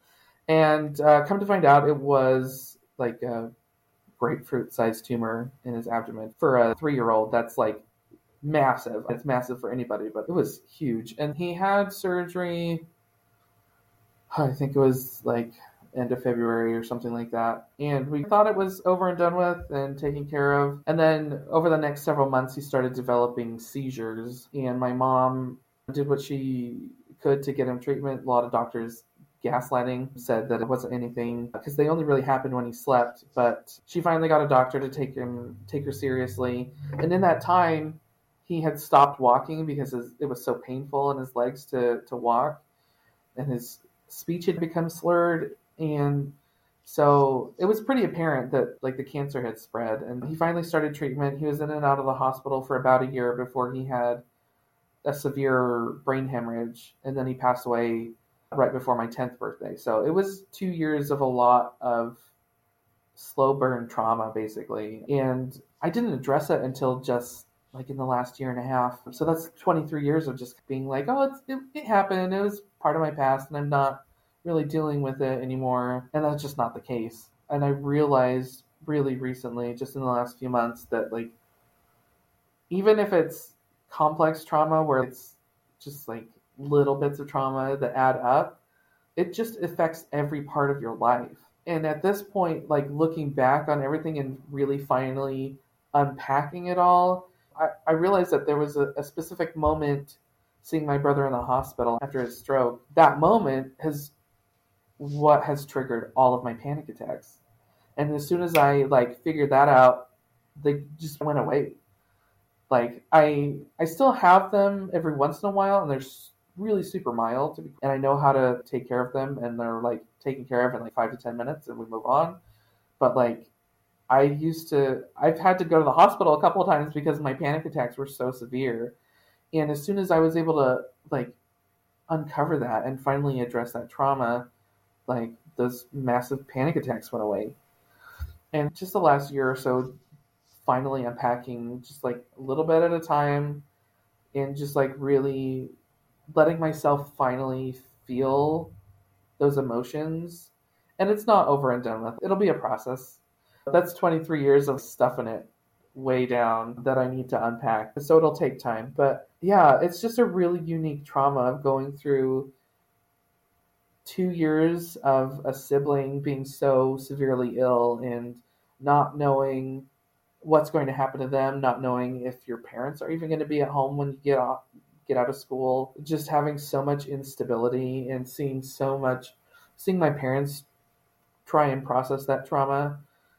And uh, come to find out, it was like a grapefruit-sized tumor in his abdomen. For a three-year-old, that's like massive. It's massive for anybody, but it was huge. And he had surgery, I think it was like end of February or something like that. And we thought it was over and done with and taken care of. And then over the next several months, he started developing seizures. And my mom did what she could to get him treatment. A lot of doctors gaslighting said that it wasn't anything, because they only really happened when he slept. But she finally got a doctor to take him, take her seriously. And in that time, he had stopped walking because it was so painful in his legs to, to walk. And his speech had become slurred, and so it was pretty apparent that like the cancer had spread. And he finally started treatment. He was in and out of the hospital for about a year before he had a severe brain hemorrhage, and then he passed away right before my tenth birthday. So it was two years of a lot of slow burn trauma, basically, and I didn't address it until just like in the last year and a half. So that's twenty-three years of just being like, oh, it's, it, it happened. It was part of my past, and I'm not really dealing with it anymore. And that's just not the case. And I realized really recently, just in the last few months, that like, even if it's complex trauma where it's just like little bits of trauma that add up, it just affects every part of your life. And at this point, like looking back on everything and really finally unpacking it all, I, I realized that there was a, a specific moment seeing my brother in the hospital after his stroke. That moment has what has triggered all of my panic attacks. And as soon as I like figured that out, they just went away. Like I, I still have them every once in a while, and they're really super mild, and I know how to take care of them, and they're like taken care of in like five to ten minutes, and we move on. But like, I used to, I've had to go to the hospital a couple of times because my panic attacks were so severe. And as soon as I was able to like uncover that and finally address that trauma, like those massive panic attacks went away. And just the last year or so, finally unpacking just like a little bit at a time, and just like really letting myself finally feel those emotions. And it's not over and done with. It'll be a process. That's twenty-three years of stuffing it way down that I need to unpack. So it'll take time. But yeah, it's just a really unique trauma of going through two years of a sibling being so severely ill and not knowing what's going to happen to them, not knowing if your parents are even going to be at home when you get off, get out of school, just having so much instability and seeing so much, seeing my parents try and process that trauma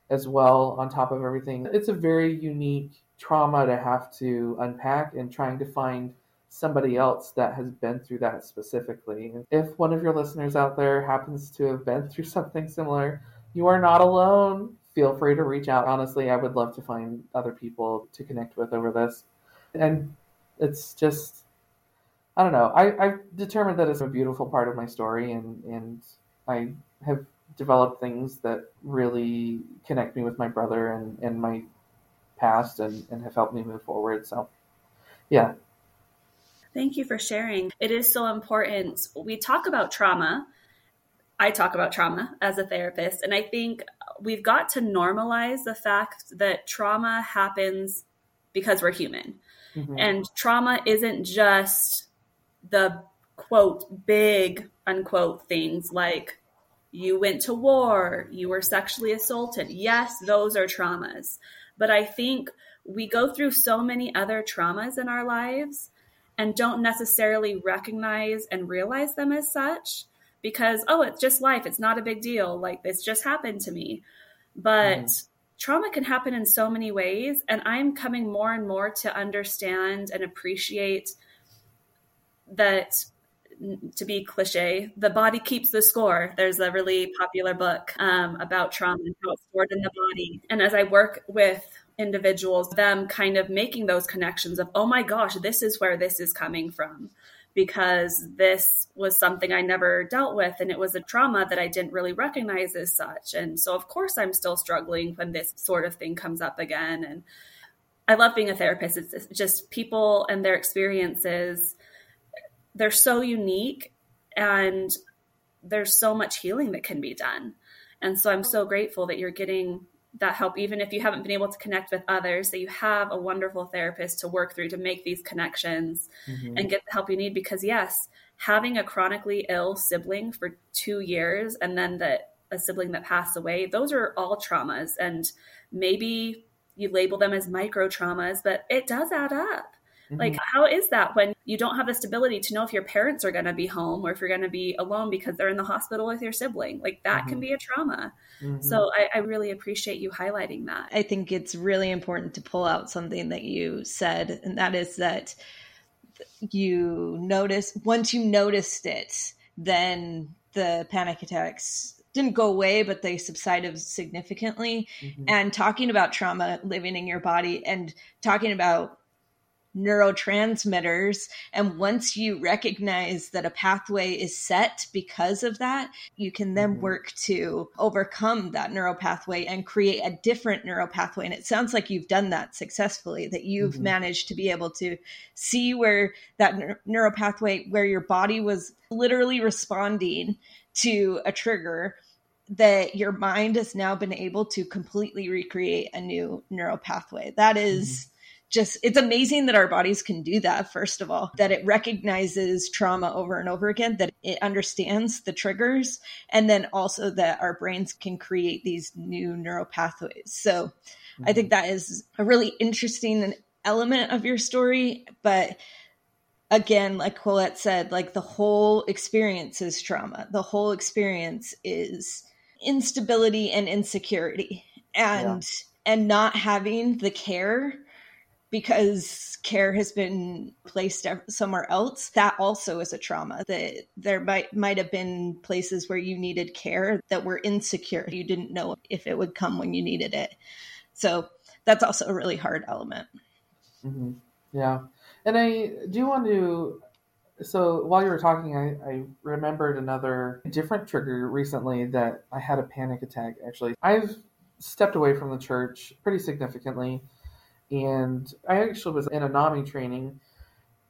as well on top of everything. It's a very unique trauma to have to unpack, and trying to find somebody else that has been through that specifically. If one of your listeners out there happens to have been through something similar, you are not alone. Feel free to reach out. Honestly, I would love to find other people to connect with over this. And it's just, I don't know. I, I've determined that it's a beautiful part of my story, and, and I have developed things that really connect me with my brother and, and my past, and, and have helped me move forward. So, yeah. Thank you for sharing. It is so important. We talk about trauma. I talk about trauma as a therapist, and I think we've got to normalize the fact that trauma happens because we're human. Mm-hmm. And trauma isn't just the quote big unquote things like you went to war, you were sexually assaulted. Yes, those are traumas. But I think we go through so many other traumas in our lives and don't necessarily recognize and realize them as such because, oh, it's just life. It's not a big deal. Like this just happened to me. But mm. trauma can happen in so many ways. And I'm coming more and more to understand and appreciate that, to be cliche, the body keeps the score. There's a really popular book um, about trauma and how it's stored in the body. And as I work with individuals, them kind of making those connections of, oh my gosh, this is where this is coming from, because this was something I never dealt with. And it was a trauma that I didn't really recognize as such. And so of course I'm still struggling when this sort of thing comes up again. And I love being a therapist. It's just people and their experiences, they're so unique, and there's so much healing that can be done. And so I'm so grateful that you're getting that help, even if you haven't been able to connect with others, that you have a wonderful therapist to work through to make these connections mm-hmm. and get the help you need. Because yes, having a chronically ill sibling for two years and then that a sibling that passed away, those are all traumas. And maybe you label them as micro traumas, but it does add up. Mm-hmm. Like, how is that when you don't have the stability to know if your parents are going to be home or if you're going to be alone because they're in the hospital with your sibling? Like, that mm-hmm. can be a trauma. Mm-hmm. So I, I really appreciate you highlighting that. I think it's really important to pull out something that you said, and that is that you notice, once you noticed it, then the panic attacks didn't go away, but they subsided significantly. Mm-hmm. And talking about trauma living in your body and talking about neurotransmitters. And once you recognize that a pathway is set because of that, you can then mm-hmm. work to overcome that neural pathway and create a different neural pathway. And it sounds like you've done that successfully, that you've mm-hmm. managed to be able to see where that ne- neural pathway, where your body was literally responding to a trigger, that your mind has now been able to completely recreate a new neural pathway. That is mm-hmm. just, it's amazing that our bodies can do that, first of all, that it recognizes trauma over and over again, that it understands the triggers, and then also that our brains can create these new neural pathways. So mm-hmm. I think that is a really interesting element of your story. But again, like Colette said, like the whole experience is trauma. The whole experience is instability and insecurity and, yeah. and not having the care, because care has been placed somewhere else. That also is a trauma, that there might might have been places where you needed care that were insecure. You didn't know if it would come when you needed it. So that's also a really hard element. Mm-hmm. Yeah. And I do want to, so while you were talking, I, I remembered another different trigger recently that I had a panic attack, actually. I've stepped away from the church pretty significantly. And I actually was in a NAMI training,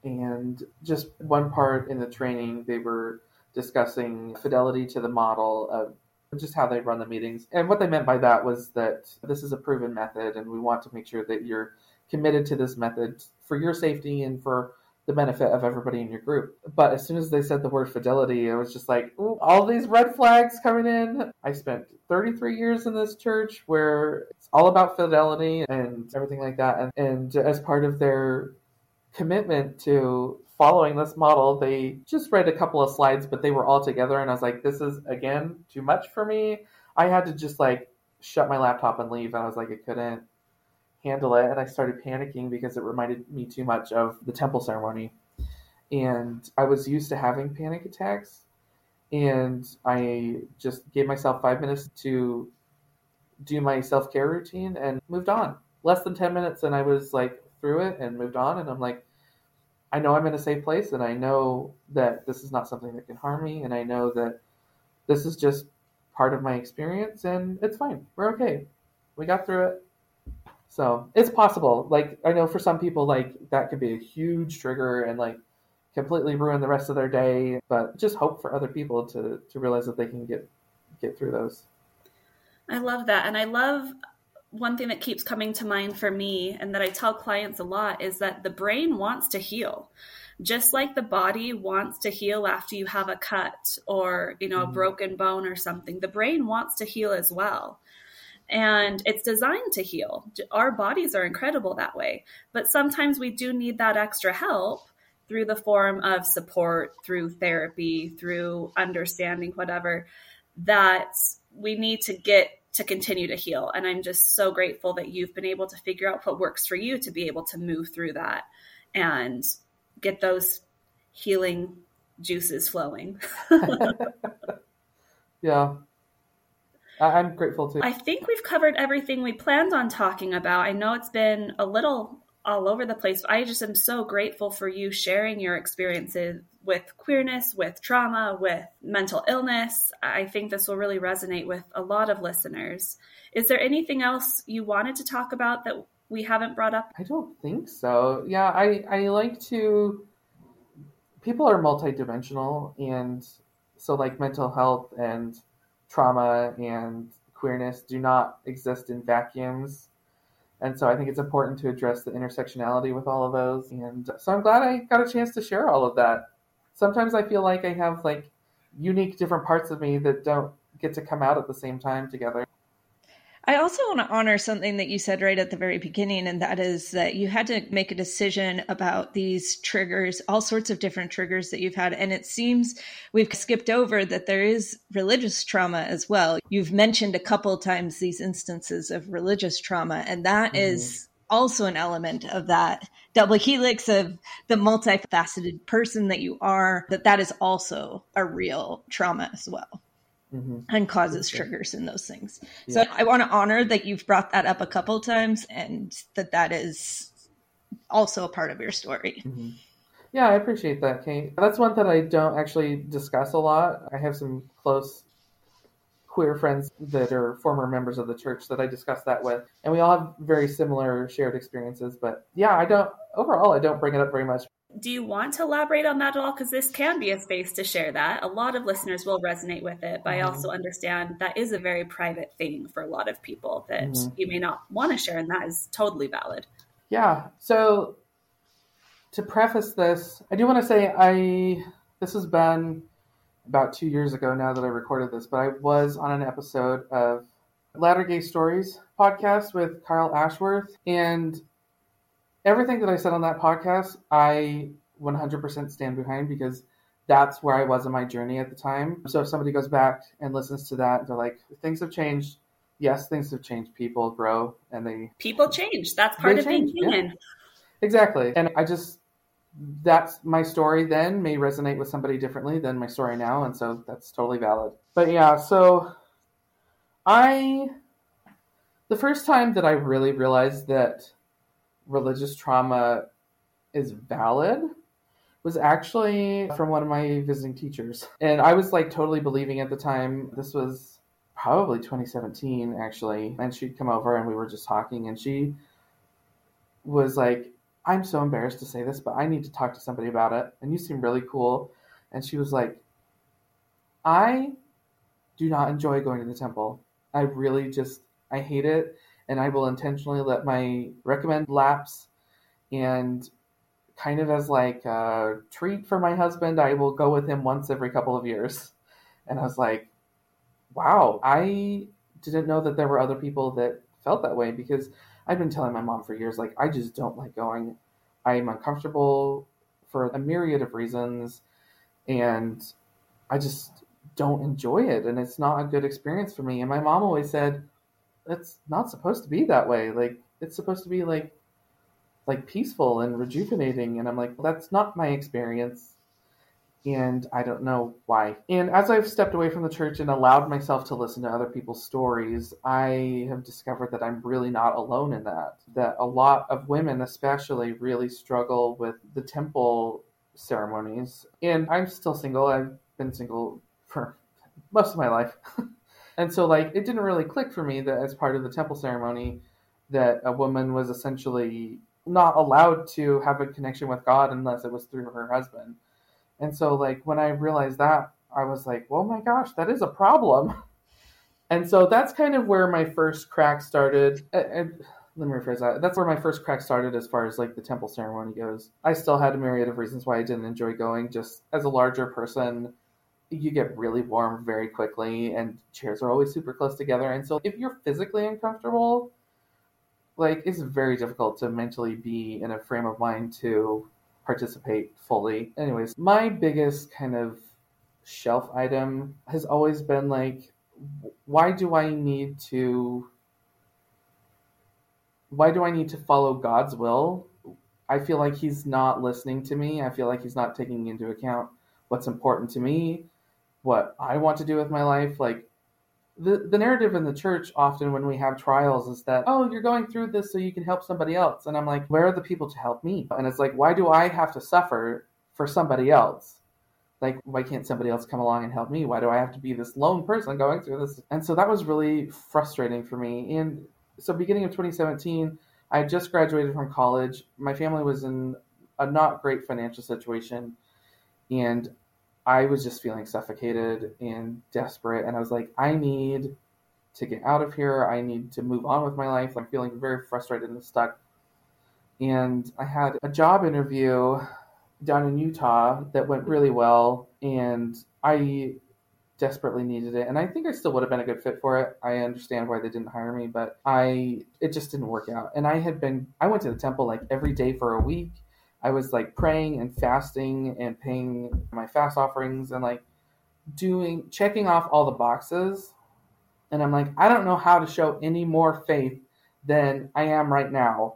and just one part in the training, they were discussing fidelity to the model of just how they run the meetings. And what they meant by that was that this is a proven method, and we want to make sure that you're committed to this method for your safety and for the benefit of everybody in your group. But as soon as they said the word fidelity, it was just like, ooh, all these red flags coming in. I spent thirty-three years in this church where it's all about fidelity and everything like that. And, and as part of their commitment to following this model, they just read a couple of slides, but they were all together. And I was like, this is, again, too much for me. I had to just like shut my laptop and leave. And I was like, I couldn't handle it, and I started panicking because it reminded me too much of the temple ceremony, and I was used to having panic attacks, and I just gave myself five minutes to do my self-care routine and moved on. Less than ten minutes, and I was like through it and moved on, and I'm like, I know I'm in a safe place, and I know that this is not something that can harm me, and I know that this is just part of my experience, and it's fine. We're okay. We got through it. So it's possible. Like, I know for some people, like, that could be a huge trigger and like completely ruin the rest of their day, but just hope for other people to, to realize that they can get, get through those. I love that. And I love one thing that keeps coming to mind for me and that I tell clients a lot is that the brain wants to heal. Just like the body wants to heal after you have a cut or, you know, mm-hmm. a broken bone or something, the brain wants to heal as well. And it's designed to heal. Our bodies are incredible that way. But sometimes we do need that extra help through the form of support, through therapy, through understanding, whatever, that we need to get to continue to heal. And I'm just so grateful that you've been able to figure out what works for you to be able to move through that and get those healing juices flowing. Yeah. I'm grateful too. I think we've covered everything we planned on talking about. I know it's been a little all over the place, but I just am so grateful for you sharing your experiences with queerness, with trauma, with mental illness. I think this will really resonate with a lot of listeners. Is there anything else you wanted to talk about that we haven't brought up? I don't think so. Yeah, I, I like to, people are multidimensional. And so like mental health and trauma and queerness do not exist in vacuums. And so I think it's important to address the intersectionality with all of those. And so I'm glad I got a chance to share all of that. Sometimes I feel like I have like unique different parts of me that don't get to come out at the same time together. I also want to honor something that you said right at the very beginning, and that is that you had to make a decision about these triggers, all sorts of different triggers that you've had. And it seems we've skipped over that there is religious trauma as well. You've mentioned a couple times these instances of religious trauma, and that mm-hmm. is also an element of that double helix of the multifaceted person that you are, that that is also a real trauma as well. Mm-hmm. And causes okay. triggers in those things. Yeah. So I want to honor that you've brought that up a couple times and that that is also a part of your story. Mm-hmm. Yeah, I appreciate that, Kate. That's one that I don't actually discuss a lot. I have some close queer friends that are former members of the church that I discuss that with. And we all have very similar shared experiences. But yeah, I don't, overall, I don't bring it up very much. Do you want to elaborate on that at all? Because this can be a space to share that. A lot of listeners will resonate with it, but mm-hmm. I also understand that is a very private thing for a lot of people that mm-hmm. you may not want to share, and that is totally valid. Yeah. So to preface this, I do want to say I, this has been about two years ago now that I recorded this, but I was on an episode of Latter-day Stories podcast with Kyle Ashworth, and everything that I said on that podcast, I one hundred percent stand behind, because that's where I was in my journey at the time. So if somebody goes back and listens to that, they're like, things have changed. Yes, things have changed. People grow and they... People change. That's part of change. Being human. Yeah. Exactly. And I just... that's my story then may resonate with somebody differently than my story now. And so that's totally valid. But yeah, so I... the first time that I really realized that religious trauma is valid was actually from one of my visiting teachers. And I was like totally believing at the time. This was probably twenty seventeen, actually. And she'd come over and we were just talking, and she was like, I'm so embarrassed to say this, but I need to talk to somebody about it. And you seem really cool. And she was like, I do not enjoy going to the temple. I really just, I hate it. And I will intentionally let my recommend lapse, and kind of as like a treat for my husband, I will go with him once every couple of years. And I was like, wow, I didn't know that there were other people that felt that way, because I've been telling my mom for years, like, I just don't like going. I'm uncomfortable for a myriad of reasons, and I just don't enjoy it. And it's not a good experience for me. And my mom always said, it's not supposed to be that way. Like, it's supposed to be like, like peaceful and rejuvenating. And I'm like, well, that's not my experience. And I don't know why. And as I've stepped away from the church and allowed myself to listen to other people's stories, I have discovered that I'm really not alone in that, that a lot of women especially really struggle with the temple ceremonies. And I'm still single. I've been single for most of my life. And so like, it didn't really click for me that as part of the temple ceremony, that a woman was essentially not allowed to have a connection with God unless it was through her husband. And so like, when I realized that, I was like, oh my gosh, that is a problem. And so that's kind of where my first crack started. And let me rephrase that. That's where my first crack started as far as like the temple ceremony goes. I still had a myriad of reasons why I didn't enjoy going. Just as a larger person, you get really warm very quickly, and chairs are always super close together. And so if you're physically uncomfortable, like, it's very difficult to mentally be in a frame of mind to participate fully. Anyways, my biggest kind of shelf item has always been like, why do I need to, why do I need to follow God's will? I feel like he's not listening to me. I feel like he's not taking into account what's important to me, what I want to do with my life. Like the, the narrative in the church often when we have trials is that, oh, you're going through this so you can help somebody else. And I'm like, where are the people to help me? And it's like, why do I have to suffer for somebody else? Like, why can't somebody else come along and help me? Why do I have to be this lone person going through this? And so that was really frustrating for me. And so beginning of twenty seventeen, I had just graduated from college. My family was in a not great financial situation, and I was just feeling suffocated and desperate. And I was like, I need to get out of here. I need to move on with my life. I'm feeling very frustrated and stuck. And I had a job interview down in Utah that went really well, and I desperately needed it. And I think I still would have been a good fit for it. I understand why they didn't hire me, but I, it just didn't work out. And I had been, I went to the temple like every day for a week. I was like praying and fasting and paying my fast offerings and like doing, checking off all the boxes. And I'm like, I don't know how to show any more faith than I am right now,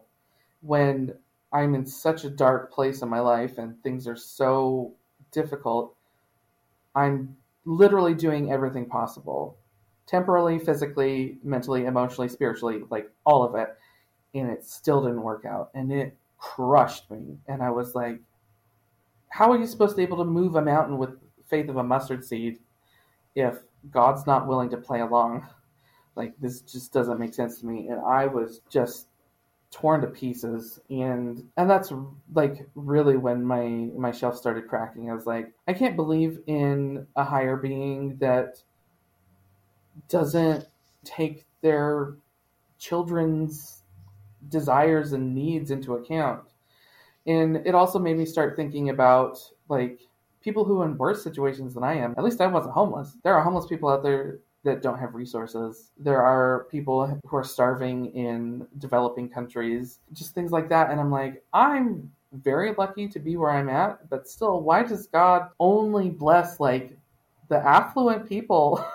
when I'm in such a dark place in my life and things are so difficult. I'm literally doing everything possible, temporally, physically, mentally, emotionally, spiritually, like all of it. And it still didn't work out. And it crushed me. And I was like, how are you supposed to be able to move a mountain with faith of a mustard seed if God's not willing to play along? Like, this just doesn't make sense to me. And I was just torn to pieces. And and that's like really when my my shelf started cracking. I was like, I can't believe in a higher being that doesn't take their children's desires and needs into account. And it also made me start thinking about, like, people who are in worse situations than I am. At least I wasn't homeless. There are homeless people out there that don't have resources. There are people who are starving in developing countries, just things like that. And I'm like, I'm very lucky to be where I'm at, but still, why does God only bless, like, the affluent people,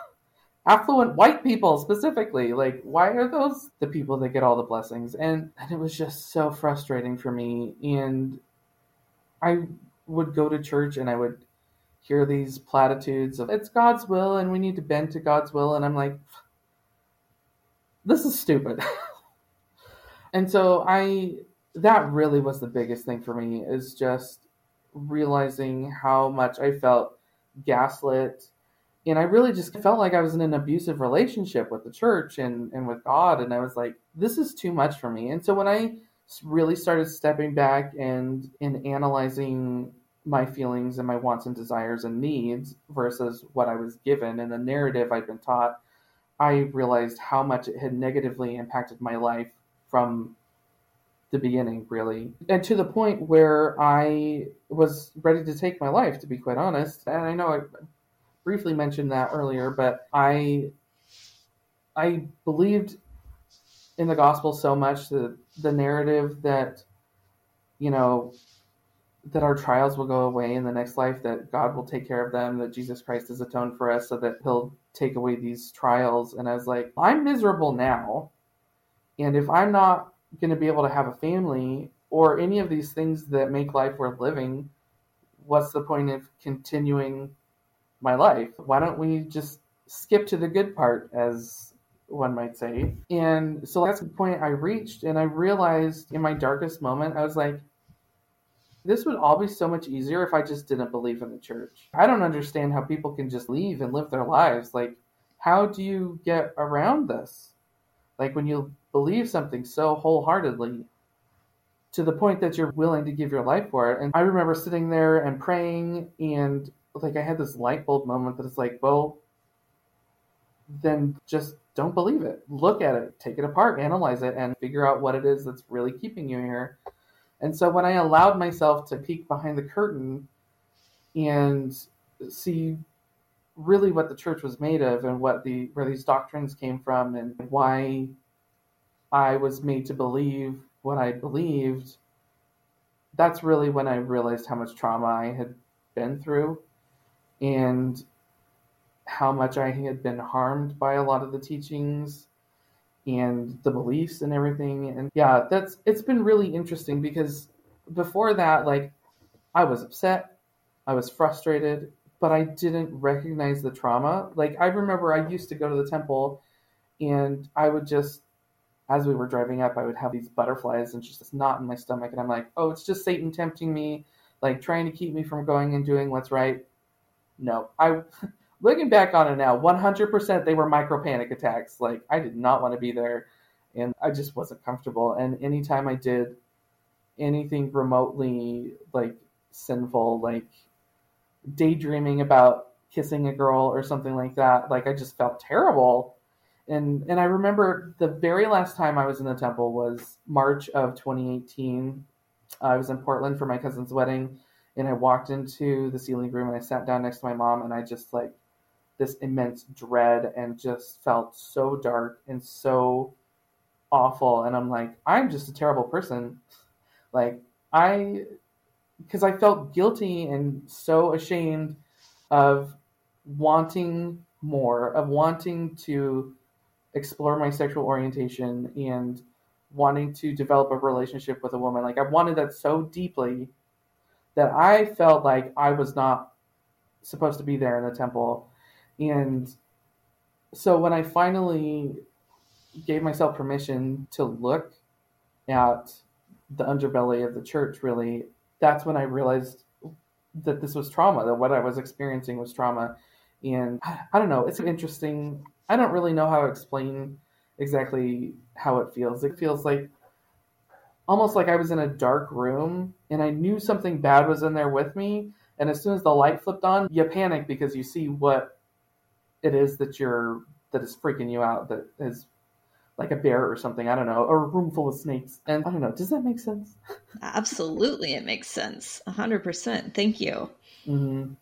affluent white people specifically? Like, why are those the people that get all the blessings? And, and it was just so frustrating for me. And I would go to church and I would hear these platitudes of, it's God's will and we need to bend to God's will. And I'm like, this is stupid. And so I, that really was the biggest thing for me, is just realizing how much I felt gaslit. And I really just felt like I was in an abusive relationship with the church and, and with God. And I was like, this is too much for me. And so when I really started stepping back and, and analyzing my feelings and my wants and desires and needs versus what I was given and the narrative I'd been taught, I realized how much it had negatively impacted my life from the beginning, really. And to the point where I was ready to take my life, to be quite honest. And I know I briefly mentioned that earlier, but I, I believed in the gospel so much that the narrative that, you know, that our trials will go away in the next life, that God will take care of them, that Jesus Christ has atoned for us so that he'll take away these trials. And I was like, I'm miserable now. And if I'm not going to be able to have a family or any of these things that make life worth living, what's the point of continuing my life? Why don't we just skip to the good part, as one might say? And so that's the point I reached. And I realized in my darkest moment, I was like, this would all be so much easier if I just didn't believe in the church. I don't understand how people can just leave and live their lives. Like, how do you get around this? Like, when you believe something so wholeheartedly to the point that you're willing to give your life for it. And I remember sitting there and praying, and like, I had this light bulb moment that it's like, well, then just don't believe it. Look at it, take it apart, analyze it, and figure out what it is that's really keeping you here. And so when I allowed myself to peek behind the curtain and see really what the church was made of and what the where these doctrines came from and why I was made to believe what I believed, that's really when I realized how much trauma I had been through and how much I had been harmed by a lot of the teachings and the beliefs and everything. And yeah, that's, it's been really interesting, because before that, like, I was upset, I was frustrated, but I didn't recognize the trauma. Like, I remember I used to go to the temple and I would just, as we were driving up, I would have these butterflies and just this knot in my stomach. And I'm like, oh, it's just Satan tempting me, like trying to keep me from going and doing what's right. No, I looking back on it now, one hundred percent they were micro panic attacks. Like, I did not want to be there, and I just wasn't comfortable. And anytime I did anything remotely, like, sinful, like daydreaming about kissing a girl or something like that, like, I just felt terrible. And and I remember the very last time I was in the temple was March of twenty eighteen. I was in Portland for my cousin's wedding, and I walked into the sealing room and I sat down next to my mom, and I just, like, this immense dread and just felt so dark and so awful. And I'm like, I'm just a terrible person. Like, I, because I felt guilty and so ashamed of wanting more, of wanting to explore my sexual orientation and wanting to develop a relationship with a woman. Like, I wanted that so deeply that I felt like I was not supposed to be there in the temple. And so when I finally gave myself permission to look at the underbelly of the church, really, that's when I realized that this was trauma, that what I was experiencing was trauma. And I don't know, it's an interesting, I don't really know how to explain exactly how it feels. It feels like almost like I was in a dark room and I knew something bad was in there with me. And as soon as the light flipped on, you panic because you see what it is that you're, that is freaking you out, that is like a bear or something, I don't know, or a room full of snakes. And I don't know, does that make sense? Absolutely, it makes sense. one hundred percent. Thank you. Mm-hmm.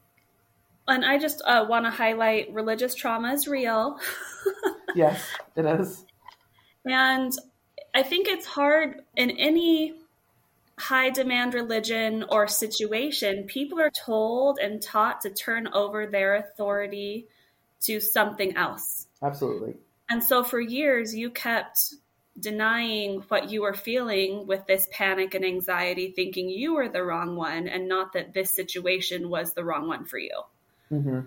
And I just uh, want to highlight religious trauma is real. Yes, it is. And I think it's hard in any high demand religion or situation, people are told and taught to turn over their authority to something else. Absolutely. And so for years, you kept denying what you were feeling with this panic and anxiety, thinking you were the wrong one and not that this situation was the wrong one for you. Mm-hmm.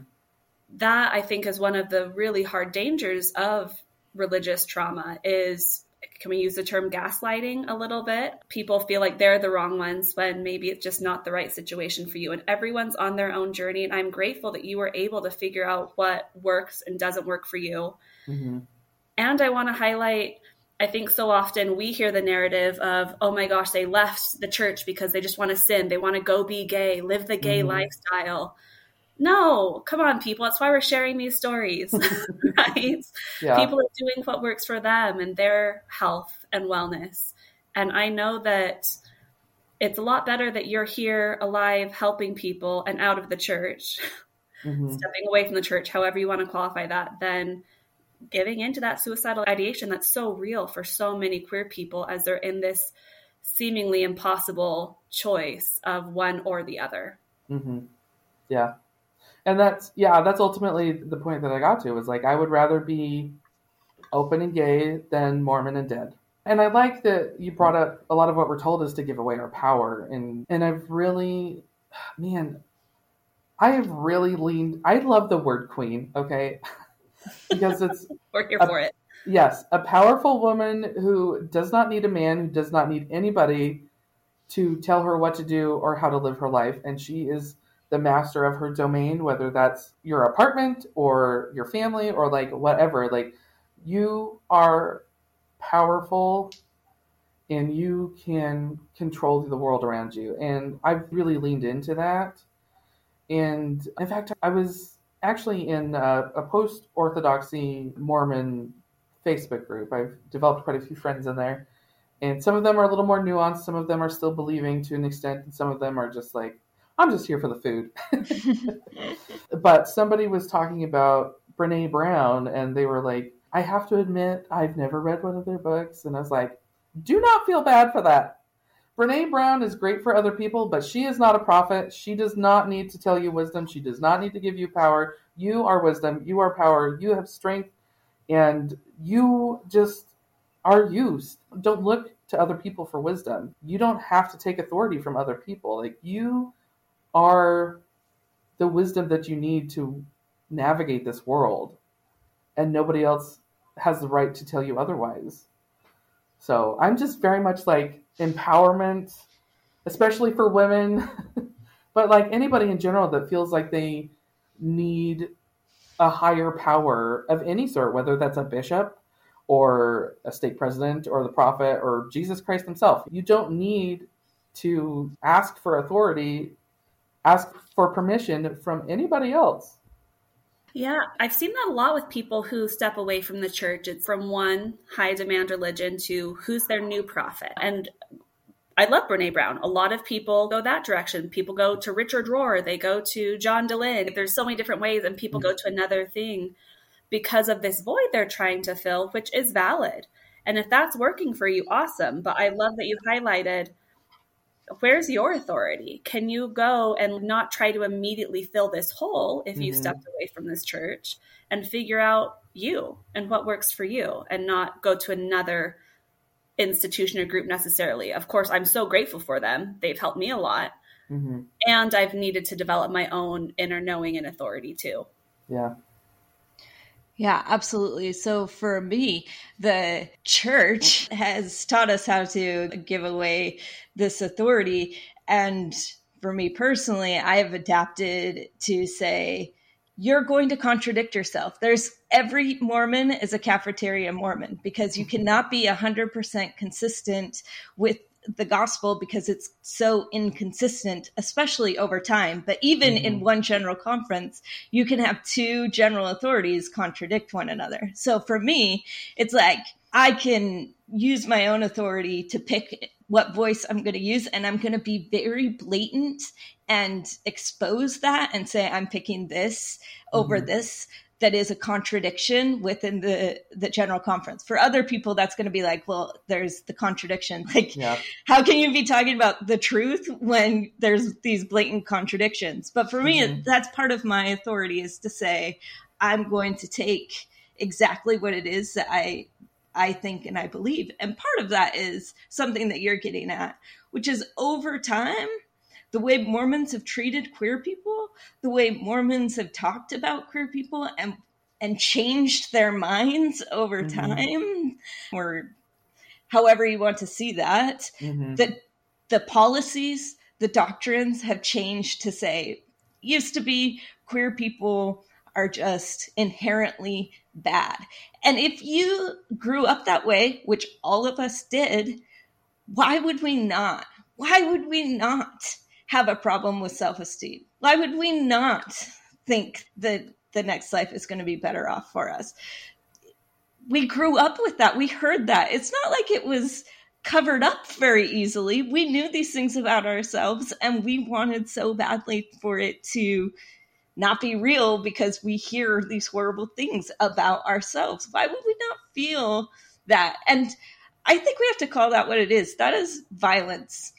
That, I think, is one of the really hard dangers of religious trauma is, can we use the term gaslighting a little bit? People feel like they're the wrong ones when maybe it's just not the right situation for you. And everyone's on their own journey. And I'm grateful that you were able to figure out what works and doesn't work for you. Mm-hmm. And I want to highlight, I think so often we hear the narrative of, oh my gosh, they left the church because they just want to sin. They want to go be gay, live the gay mm-hmm. lifestyle. No, come on, people. That's why we're sharing these stories, right? Yeah. People are doing what works for them and their health and wellness. And I know that it's a lot better that you're here alive, helping people and out of the church, mm-hmm. stepping away from the church, however you want to qualify that, than giving into that suicidal ideation that's so real for so many queer people as they're in this seemingly impossible choice of one or the other. Mm-hmm. Yeah. And that's, yeah, that's ultimately the point that I got to, was like, I would rather be open and gay than Mormon and dead. And I like that you brought up a lot of what we're told is to give away our power. And, and I've really, man, I have really leaned, I love the word queen, okay? Because it's... We're here a, for it. Yes. A powerful woman who does not need a man, who does not need anybody to tell her what to do or how to live her life. And she is the master of her domain, whether that's your apartment or your family or like whatever. Like, you are powerful and you can control the world around you. And I've really leaned into that. And in fact, I was actually in a, a post-Orthodoxy Mormon Facebook group. I've developed quite a few friends in there. And some of them are a little more nuanced. Some of them are still believing to an extent. And some of them are just like, I'm just here for the food. But somebody was talking about Brené Brown, and they were like, I have to admit, I've never read one of their books. And I was like, do not feel bad for that. Brené Brown is great for other people, but she is not a prophet. She does not need to tell you wisdom. She does not need to give you power. You are wisdom. You are power. You have strength. And you just are you. Don't look to other people for wisdom. You don't have to take authority from other people. Like, you are the wisdom that you need to navigate this world, and nobody else has the right to tell you otherwise. So I'm just very much like empowerment, especially for women, but like anybody in general that feels like they need a higher power of any sort, whether that's a bishop or a state president or the prophet or Jesus Christ himself. You don't need to ask for authority. Ask for permission from anybody else. Yeah, I've seen that a lot with people who step away from the church. It's from one high demand religion to who's their new prophet. And I love Brené Brown. A lot of people go that direction. People go to Richard Rohr. They go to John DeLynn. There's so many different ways, and people mm-hmm. go to another thing because of this void they're trying to fill, which is valid. And if that's working for you, awesome. But I love that you highlighted, where's your authority? Can you go and not try to immediately fill this hole if you mm-hmm. stepped away from this church, and figure out you and what works for you, and not go to another institution or group necessarily? Of course, I'm so grateful for them. They've helped me a lot. Mm-hmm. And I've needed to develop my own inner knowing and authority too. Yeah. Yeah, absolutely. So for me, the church has taught us how to give away this authority. And for me personally, I have adapted to say, you're going to contradict yourself. There's every Mormon is a cafeteria Mormon, because you cannot be one hundred percent consistent with the gospel, because it's so inconsistent, especially over time. But even mm-hmm. in one general conference, you can have two general authorities contradict one another. So for me, it's like, I can use my own authority to pick what voice I'm going to use, and I'm going to be very blatant and expose that and say, I'm picking this over mm-hmm. this. That is a contradiction within the, the general conference. For other people, that's going to be like, well, there's the contradiction. Like, yeah. How can you be talking about the truth when there's these blatant contradictions? But for mm-hmm. me, that's part of my authority, is to say, I'm going to take exactly what it is that I, I think and I believe. And part of that is something that you're getting at, which is over time, the way Mormons have treated queer people, the way Mormons have talked about queer people and and changed their minds over mm-hmm. time, or however you want to see that, mm-hmm. that the policies, the doctrines have changed to say, used to be queer people are just inherently bad. And if you grew up that way, which all of us did, why would we not? Why would we not? have a problem with self-esteem? Why would we not think that the next life is going to be better off for us? We grew up with that. We heard that. It's not like it was covered up very easily. We knew these things about ourselves, and we wanted so badly for it to not be real because we hear these horrible things about ourselves. Why would we not feel that? And I think we have to call that what it is. That is violence.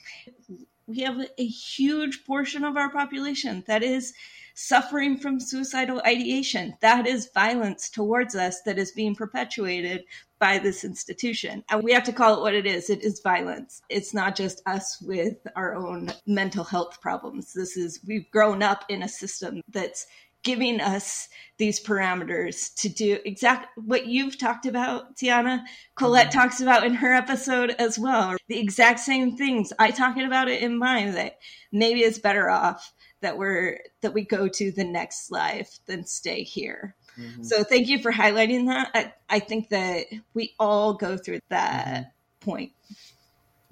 We have a huge portion of our population that is suffering from suicidal ideation. That is violence towards us that is being perpetuated by this institution. And we have to call it what it is. It is violence. It's not just us with our own mental health problems. This is, we've grown up in a system that's giving us these parameters to do exactly what you've talked about, Tiana. Colette mm-hmm. talks about in her episode as well. The exact same things. I talking about it in mine, that maybe it's better off that we're that we go to the next life than stay here. Mm-hmm. So thank you for highlighting that. I, I think that we all go through that mm-hmm. point.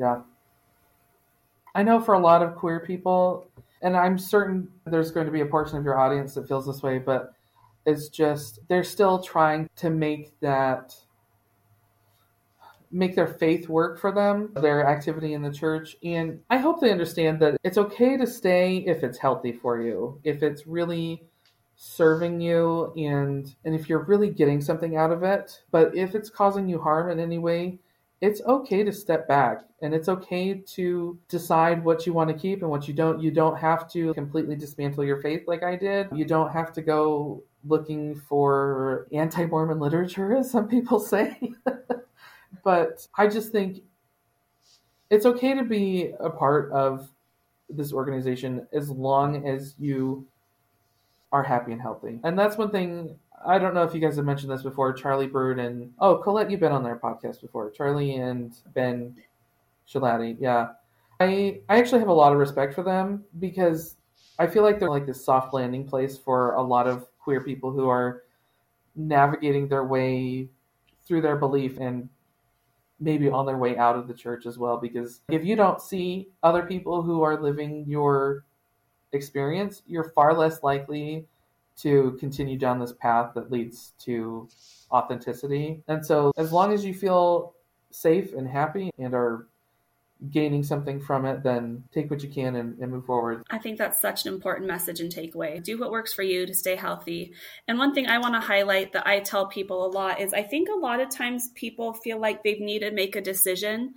Yeah. I know for a lot of queer people, and I'm certain there's going to be a portion of your audience that feels this way, but it's just, they're still trying to make that, make their faith work for them, their activity in the church. And I hope they understand that it's okay to stay if it's healthy for you, if it's really serving you, and, and if you're really getting something out of it. But if it's causing you harm in any way, it's okay to step back, and it's okay to decide what you want to keep and what you don't. You don't have to completely dismantle your faith like I did. You don't have to go looking for anti-Mormon literature, as some people say. But I just think it's okay to be a part of this organization as long as you are happy and healthy. And that's one thing. I don't know if you guys have mentioned this before, Charlie Bird and, oh, Colette, you've been on their podcast before. Charlie and Ben Shalati, yeah. I I actually have a lot of respect for them because I feel like they're like this soft landing place for a lot of queer people who are navigating their way through their belief and maybe on their way out of the church as well. Because if you don't see other people who are living your experience, you're far less likely to continue down this path that leads to authenticity. And so as long as you feel safe and happy and are gaining something from it, then take what you can and, and move forward. I think that's such an important message and takeaway. Do what works for you to stay healthy. And one thing I want to highlight that I tell people a lot is I think a lot of times people feel like they need to make a decision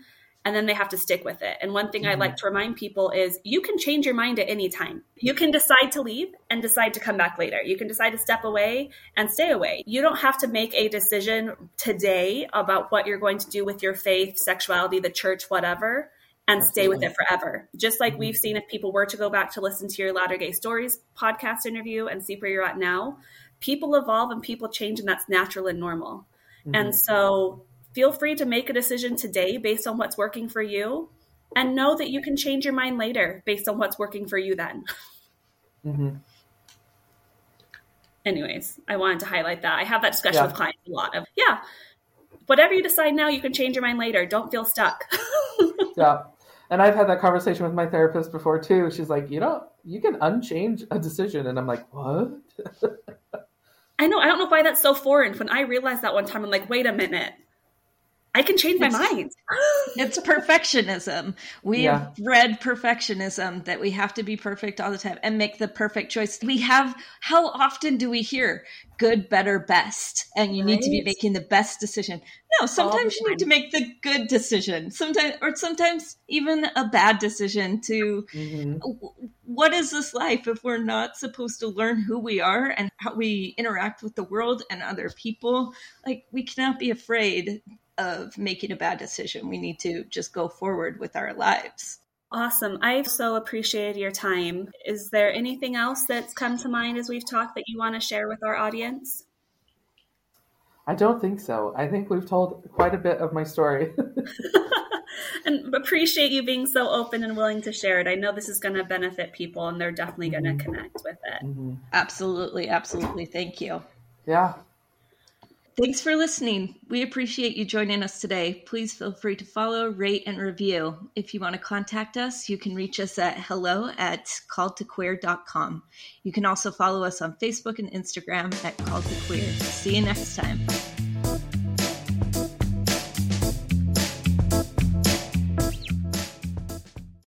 and then they have to stick with it. And one thing mm-hmm. I like to remind people is you can change your mind at any time. You can decide to leave and decide to come back later. You can decide to step away and stay away. You don't have to make a decision today about what you're going to do with your faith, sexuality, the church, whatever, and Absolutely. Stay with it forever. Just like mm-hmm. we've seen, if people were to go back to listen to your Latter-day Stories podcast interview and see where you're at now, people evolve and people change, and that's natural and normal. Mm-hmm. And so feel free to make a decision today based on what's working for you, and know that you can change your mind later based on what's working for you then. Mm-hmm. Anyways, I wanted to highlight that. I have that discussion yeah. with clients a lot of, yeah, whatever you decide now, you can change your mind later. Don't feel stuck. yeah. And I've had that conversation with my therapist before too. She's like, you know, you can unchange a decision. And I'm like, what? I know. I don't know why that's so foreign. When I realized that one time, I'm like, wait a minute. I can change my it's, mind. It's perfectionism. We yeah. have bred perfectionism that we have to be perfect all the time and make the perfect choice. We have, how often do we hear good, better, best? And you right. need to be making the best decision. No, sometimes you need to make the good decision. Sometimes, or sometimes even a bad decision to mm-hmm. what is this life if we're not supposed to learn who we are and how we interact with the world and other people? Like, we cannot be afraid of making a bad decision. We need to just go forward with our lives. Awesome. I've so appreciated your time. Is there anything else that's come to mind as we've talked that you want to share with our audience? I don't think so. I think we've told quite a bit of my story. And appreciate you being so open and willing to share it. I know this is going to benefit people, and they're definitely going to mm-hmm. connect with it. Mm-hmm. Absolutely. Absolutely. Thank you. Yeah. Thanks for listening. We appreciate you joining us today. Please feel free to follow, rate, and review. If you want to contact us, you can reach us at hello at called to queer dot com. You can also follow us on Facebook and Instagram at Called to Queer. See you next time.